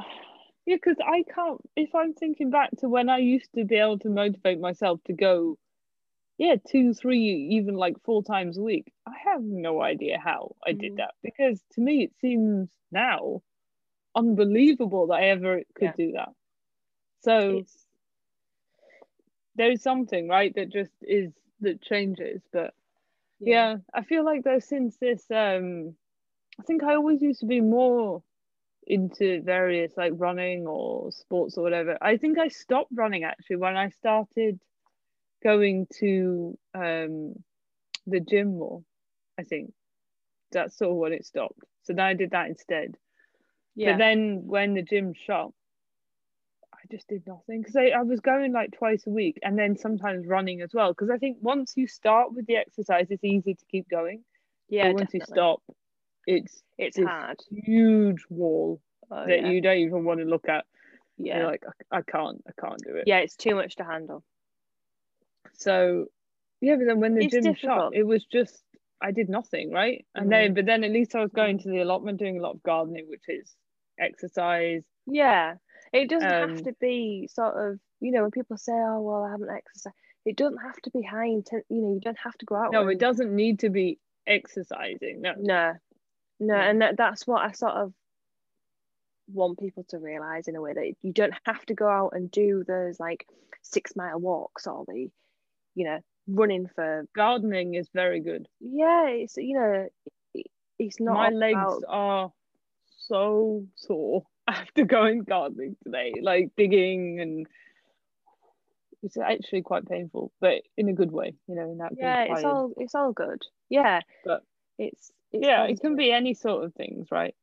Yeah, because I can't. If I'm thinking back to when I used to be able to motivate myself to go, yeah, two, three, even like four times a week. I have no idea how I did mm. that, because to me it seems now unbelievable that I ever could yeah. do that. So it's... there's something, right, that just is, that changes. But yeah. yeah, I feel like though since this, um, I think I always used to be more into various like running or sports or whatever. I think I stopped running actually when I started going to um, the gym more. I think that's sort of when it stopped. So then I did that instead. Yeah. But then when the gym shut, I just did nothing, because I, I was going like twice a week, and then sometimes running as well, because I think once you start with the exercise it's easy to keep going. Yeah, but once definitely. you stop, it's it's hard, huge wall oh, that yeah. you don't even want to look at. Yeah, you're like, I, I can't I can't do it. Yeah, it's too much to handle. So yeah, but then when the it's gym difficult. shut, it was just, I did nothing, right? And mm. then, but then at least I was going to the allotment, doing a lot of gardening, which is exercise. Yeah, it doesn't um, have to be sort of, you know, when people say, oh well, I haven't exercised, it doesn't have to be high intent, you know, you don't have to go out. No, it doesn't need to be exercising. No, no, no. Yeah. And that, that's what I sort of want people to realize, in a way, that you don't have to go out and do those like six mile walks or the, you know, running for gardening is very good. Yeah, it's, you know, it, it's not. My legs about... are so sore after going gardening today, like digging, and it's actually quite painful, but in a good way, you know. In that yeah, it's tired. all it's all good. Yeah, but it's, it's yeah, it can be any sort of things, right?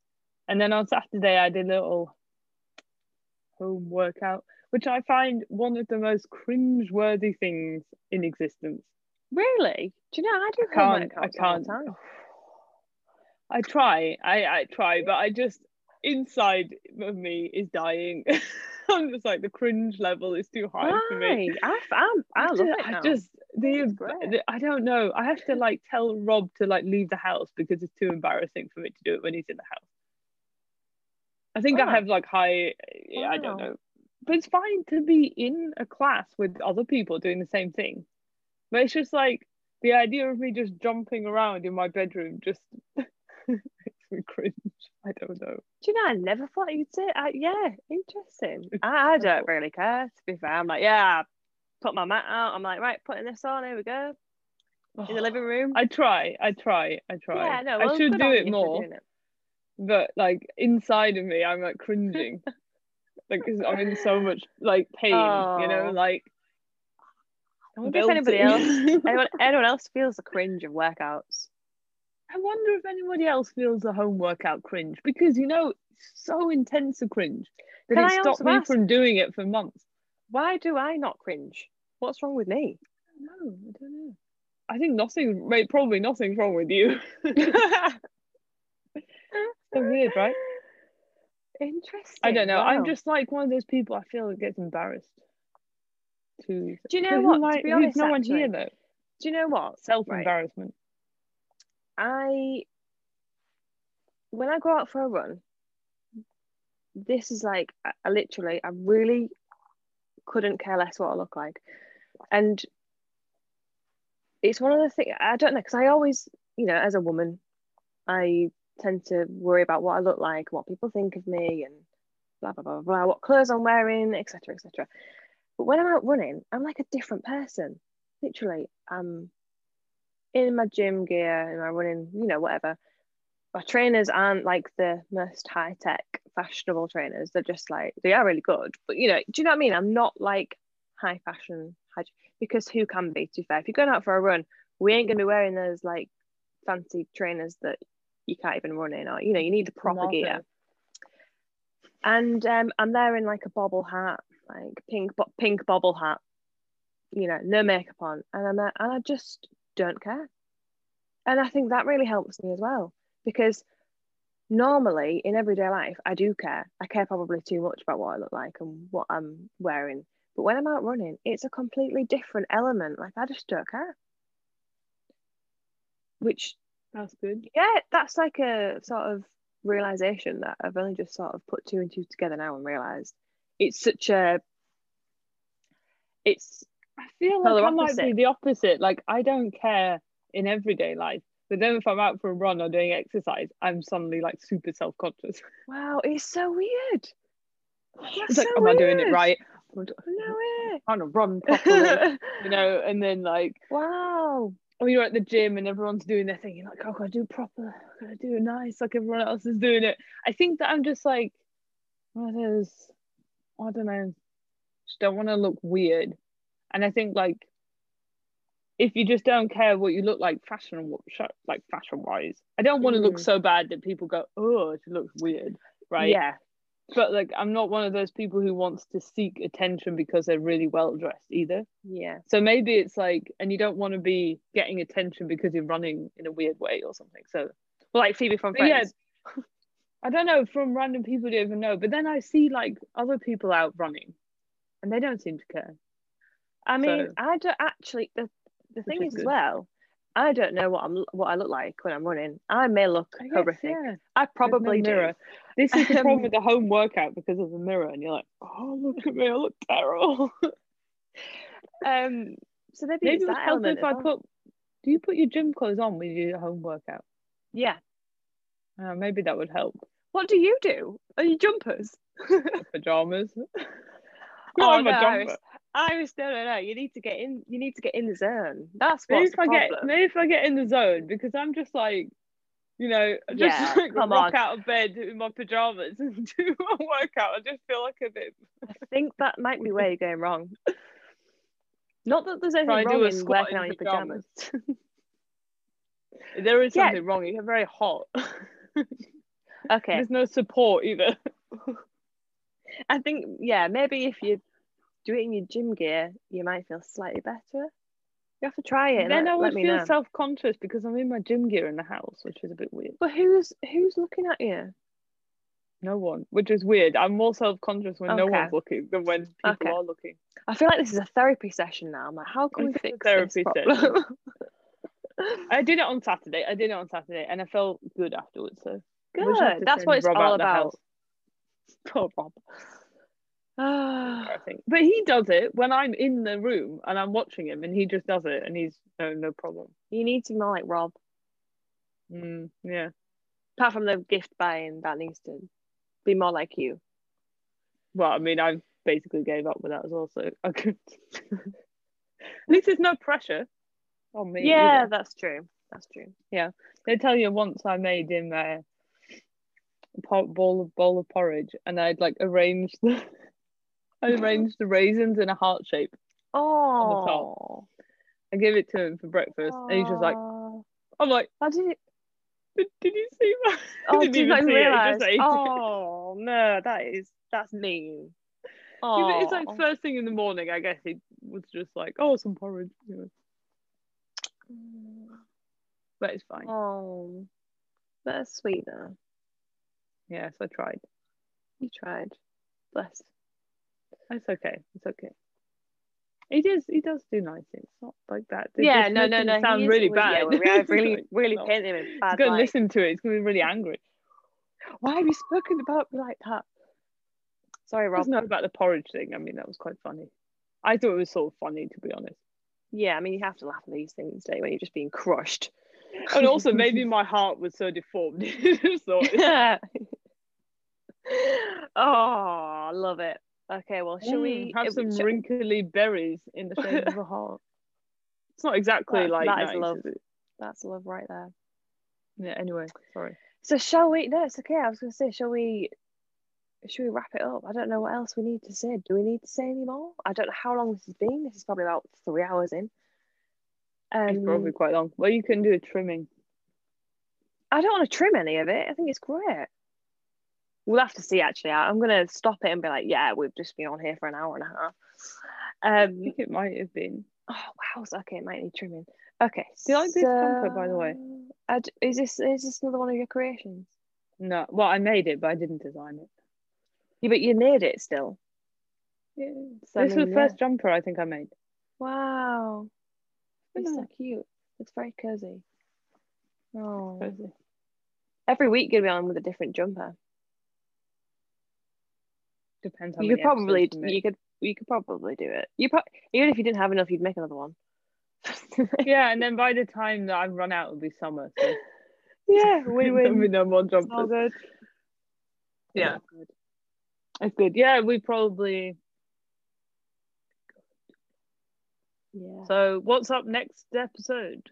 And then on Saturday I did a little home workout, which I find one of the most cringe-worthy things in existence. Really? Do you know, I do I can't, I can't. I try, I, I try, but I just, inside of me is dying. I'm just like, the cringe level is too high right. for me. I, I, I love it now. I just, the, the, I don't know, I have to like tell Rob to like leave the house, because it's too embarrassing for me to do it when he's in the house. I think wow. I have like high, wow. I don't know. But it's fine to be in a class with other people doing the same thing. But it's just like the idea of me just jumping around in my bedroom just makes me cringe. I don't know. Do you know, I never thought you'd say it. Yeah, interesting. I, I don't really care, to be fair. I'm like, yeah, put my mat out. I'm like, right, putting this on, here we go. In the living room. I try, I try, I try. Yeah, no, well, I should do it more. It. But like inside of me, I'm like cringing. Like, I'm in so much like pain, oh. you know, like I wonder if anybody else anyone, anyone else feels the cringe of workouts. I wonder if anybody else feels the home workout cringe, because, you know, it's so intense a cringe that Can it I stopped me ask, from doing it for months. Why do I not cringe? What's wrong with me? I don't know. I don't know. I think nothing, mate, probably nothing's wrong with you. So weird, right? Interesting. I don't know. Wow. I'm just like one of those people, I feel, that gets embarrassed. To do you know what? Like, to be honest, no one here though. Do you know what? Self embarrassment. Right. I when I go out for a run, this is like I, I literally, I really couldn't care less what I look like, and it's one of the things, I don't know, because I always, you know, as a woman, I tend to worry about what I look like, what people think of me, and blah blah blah blah, what clothes I'm wearing, etc etc. But when I'm out running, I'm like a different person. literally um in my gym gear, in my running, you know, whatever. My trainers aren't like the most high-tech fashionable trainers. They're just like, they are really good, but you know, do you know what I mean? I'm not like high fashion, high, because who can be, to be fair? If you're going out for a run, we ain't going to be wearing those like fancy trainers that you can't even run in, or you know, you need the proper gear. And um, I'm there in like a bobble hat, like pink bo- pink bobble hat, you know, no makeup on, and I'm there, and I just don't care. And I think that really helps me as well, because normally in everyday life I do care. I care probably too much about what I look like and what I'm wearing, but when I'm out running, it's a completely different element. Like I just don't care. Which that's good. Yeah, that's like a sort of realization that I've only just sort of put two and two together now and realized. It's such a. It's. I feel like I might be the opposite. Like I don't care in everyday life, but then if I'm out for a run or doing exercise, I'm suddenly like super self-conscious. Wow, it's so weird. It's like, am I doing it right? No way. I'm trying to run properly, you know. And then like, wow. Or you're at the gym and everyone's doing their thing. You're like, oh, can I do proper? Can I do it nice? Like everyone else is doing it. I think that I'm just like, what is, I don't know, just don't want to look weird. And I think like, if you just don't care what you look like, fashion, like fashion wise, I don't want to mm. look so bad that people go, oh, she looks weird, right? Yeah. But like, I'm not one of those people who wants to seek attention because they're really well dressed either. Yeah. So maybe it's like, and you don't want to be getting attention because you're running in a weird way or something. So, well, like Phoebe from Friends. Yeah, I don't know, from random people you don't even know. But then I see like other people out running, and they don't seem to care. I mean, so, I don't actually. The the thing is, as well, I don't know what I'm what I look like when I'm running. I may look I guess, horrific. Yeah. I probably do. This is the problem um, with the home workout because of the mirror, and you're like, oh, look at me, I look terrible. um, so maybe, maybe it's that element. If I put, do you put your gym clothes on when you do a home workout? Yeah. Uh, maybe that would help. What do you do? Are you jumpers? Pajamas. No, oh, I'm no, a jumper. I was no, no, no. You need to get in. You need to get in the zone. That's what's maybe if the I problem. Get, maybe if I get in the zone, because I'm just like, you know, I just yeah, like come rock on. Out of bed in my pajamas and do my workout. I just feel like a bit. I think that might be where you're going wrong. Not that there's anything wrong in working out in your pajamas. pajamas. There is something yeah. wrong. You get very hot. Okay. There's no support either. I think yeah, maybe if you. Do it in your gym gear, you might feel slightly better. You have to try it. Then I would feel self-conscious because I'm in my gym gear in the house, which is a bit weird. But who's who's looking at you? No one, which is weird. I'm more self-conscious when okay. no one's looking than when people okay. are looking. I feel like this is a therapy session now. I'm like, how can we fix therapy this problem? I did it on Saturday. I did it on Saturday, and I felt good afterwards. So good. That's what it's Rob all about. Poor Rob. I think, but he does it when I'm in the room and I'm watching him, and he just does it, and he's no no problem. You need to be more like Rob. Mm, yeah. Apart from the gift buying, that needs to be more like you. Well, I mean, I basically gave up with that as well, so I could. At least there's no pressure on me. Yeah, either. that's true. That's true. Yeah, they tell you once I made him a bowl of bowl of porridge, and I'd like arranged the. I arranged the raisins in a heart shape. Oh! I gave it to him for breakfast, Aww. and he's just like, "I'm like, how did it? Did, did you see my? Oh, didn't did even see realize. It. He just oh it. no, that is that's mean. Oh, it's like first thing in the morning. I guess he was just like, "Oh, some porridge." Yeah. But it's fine. Oh, that's sweet though. Yes, I tried. You tried. Bless. It's okay. It's okay. He does. He does do nice things. Not like that. They yeah. No. No. No. Sound really bad. Yeah, we're really, really paint him in bad light. He's gonna listen to it. He's gonna be really angry. Why have you spoken about me like that? Sorry, Rob. It's not about the porridge thing. I mean, that was quite funny. I thought it was sort of funny, to be honest. Yeah. I mean, you have to laugh at these things, don't you, when you're just being crushed. And also, maybe my heart was so deformed. so, yeah. Oh, I love it. Okay, well, should mm, we have some we, rinkly berries in the shape of a heart? It's not exactly that, like that nice, is love. Is That's love right there. Yeah. Anyway, sorry. So shall we? No, it's okay. I was going to say, shall we? Should we wrap it up? I don't know what else we need to say. Do we need to say any more? I don't know how long this has been. This is probably about three hours in. Um, it's probably quite long. Well, you can do a trimming. I don't want to trim any of it. I think it's great. We'll have to see, actually. I'm going to stop it and be like, yeah, we've just been on here for an hour and a half. Um, I think it might have been. Oh, wow. So, okay, it might need trimming. Okay. Do you like so, this hamper, by the way? I, is this is this another one of your creations? No. Well, I made it, but I didn't design it. Yeah, but you made it still. Yeah. So this was the first jumper I think I made. Wow. It's so cute. It's very cozy. Oh. Cozy. Every week you'll be on with a different jumper. Depends on. You could probably you could you could probably do it. You pro- even if you didn't have enough, you'd make another one. Yeah, and then by the time that I've run out, it'll be summer. So. Yeah, win-win. With no more jumpers. All good. Yeah. Oh, good. That's good. Yeah, we probably. Yeah. So, what's up next episode?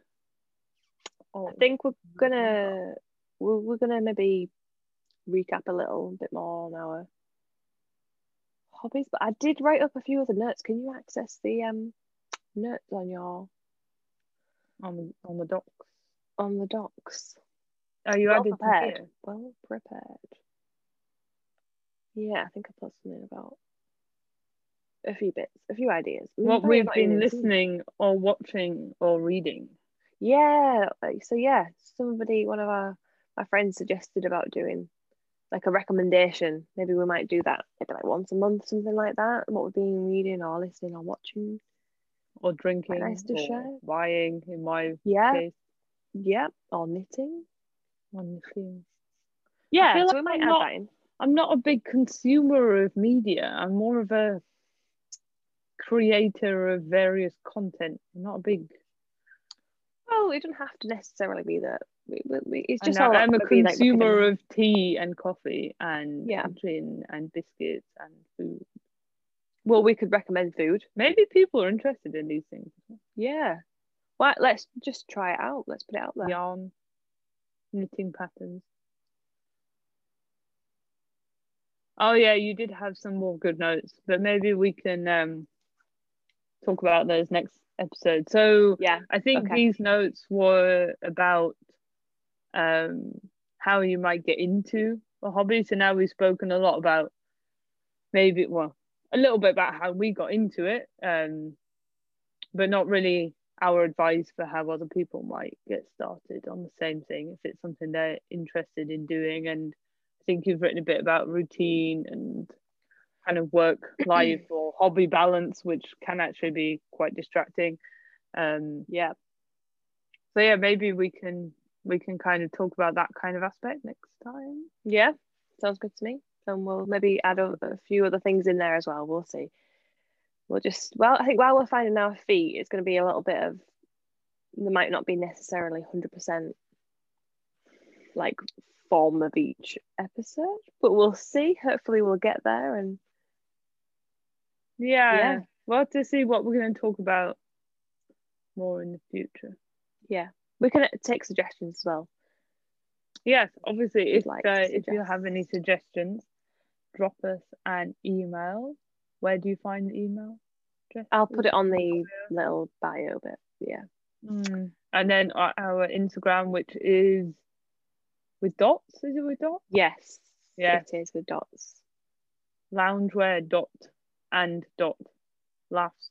Oh, I think we're gonna we're, we're gonna maybe recap a little bit more on our hobbies. But I did write up a few other notes. Can you access the um notes on your on on the docs on the docs? Are you well added prepared? To well prepared. Yeah, I think I put something about a few bits, a few ideas. We what we've been listening things. Or watching or reading. Yeah, so yeah, somebody, one of our, our friends suggested about doing like a recommendation. Maybe we might do that maybe like once a month, something like that. What we've been reading or listening or watching. Or drinking. Quite nice to or share. Buying in my yeah. case. Yeah, or knitting. Or knitting. Yeah, so like we might I'm add not... that in. I'm not a big consumer of media. I'm more of a creator of various content. I'm not a big. Well, it doesn't have to necessarily be that. We, we, we, it's just how I'm a consumer like, of tea and coffee and yeah. gin and biscuits and food. Well, we could recommend food. Maybe people are interested in these things. Yeah. Well, let's just try it out. Let's put it out there. Yarn, knitting patterns. Oh yeah, you did have some more good notes, but maybe we can um, talk about those next episode. So yeah, I think okay. these notes were about um, how you might get into a hobby. So now we've spoken a lot about maybe, well, a little bit about how we got into it, um, but not really our advice for how other people might get started on the same thing if it's something they're interested in doing. And I think you've written a bit about routine and kind of work life or hobby balance, which can actually be quite distracting. Um, yeah. So yeah, maybe we can we can kind of talk about that kind of aspect next time. Yeah, sounds good to me. And we'll maybe add a, a few other things in there as well. We'll see. We'll just well, I think while we're finding our feet, it's going to be a little bit of there might not be necessarily one hundred percent like. Form of each episode, but we'll see. Hopefully we'll get there. And yeah, yeah. we'll have to see what we're going to talk about more in the future. Yeah, we can take suggestions as well. Yes, obviously if, like uh, if you have any suggestions, drop us an email. Where do you find the email? Just I'll put it on the bio. Little bio bit. Yeah. Mm. And then our, our Instagram, which is with dots, is it with dots? Yes, yeah. It is with dots. Loungewear dot and dot laughs.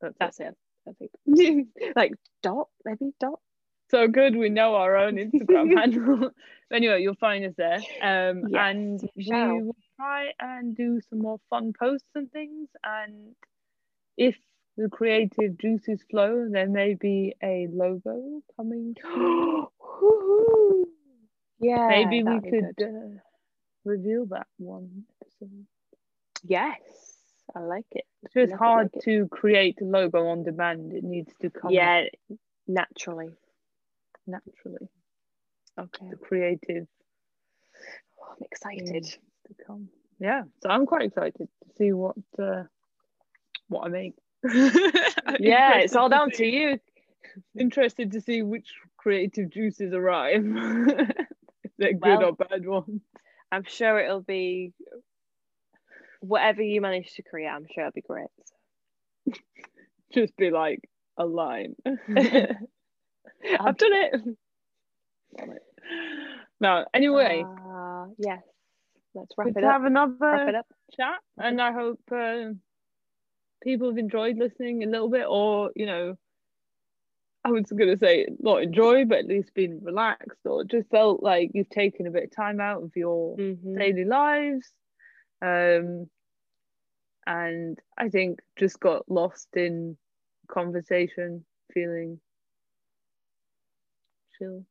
That's, That's it. it, I think. Like dot, maybe dot. So good, we know our own Instagram handle. Anyway, you'll find us there. Um, yes, and we shall. will try and do some more fun posts and things. And if the creative juices flow, there may be a logo coming. Yeah, maybe we could uh, reveal that one episode. Yes, I like it. It's just Never hard like to it. create a logo on demand. It needs to come. Yeah, naturally. Naturally. Okay. The creative. Oh, I'm excited to come. Yeah, so I'm quite excited to see what uh, what I make. Yeah, it's all down to you. Interested to see which creative juices arrive. If they're well, good or bad ones. I'm sure it'll be whatever you manage to create. I'm sure it'll be great. Just be like a line. I've done it. Now, anyway, uh, yes, let's wrap it up. Have another wrap it up. chat, and I hope uh, people have enjoyed listening a little bit, or you know, I was going to say not enjoy, but at least been relaxed, or just felt like you've taken a bit of time out of your mm-hmm. daily lives, um, and I think just got lost in conversation, feeling chill.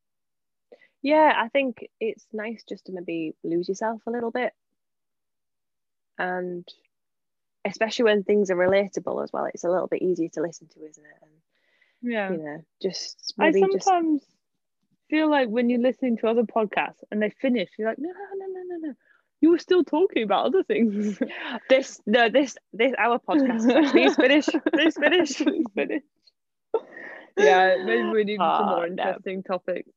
Yeah, I think it's nice just to maybe lose yourself a little bit, and especially when things are relatable as well, it's a little bit easier to listen to, isn't it? And yeah, you know, just maybe I sometimes just... feel like when you're listening to other podcasts and they finish, you're like, no, no, no, no, no, you were still talking about other things. This, no, this, this, our podcast. Like, please finish. Please finish. Please finish. Yeah, maybe we need oh, some more interesting no. topics.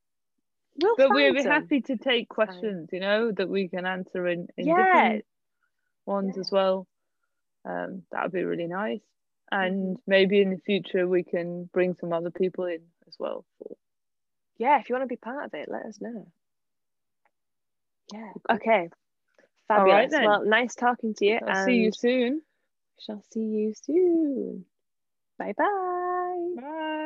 We'll but we'll be happy to take questions, you know, that we can answer in, in yeah. different ones yeah. as well. Um, that would be really nice. And maybe in the future we can bring some other people in as well. For... Yeah, if you want to be part of it, let us know. Yeah. Okay. Fabulous. All right, then. Well, nice talking to you. I'll and see you soon. Shall see you soon. Bye-bye. Bye.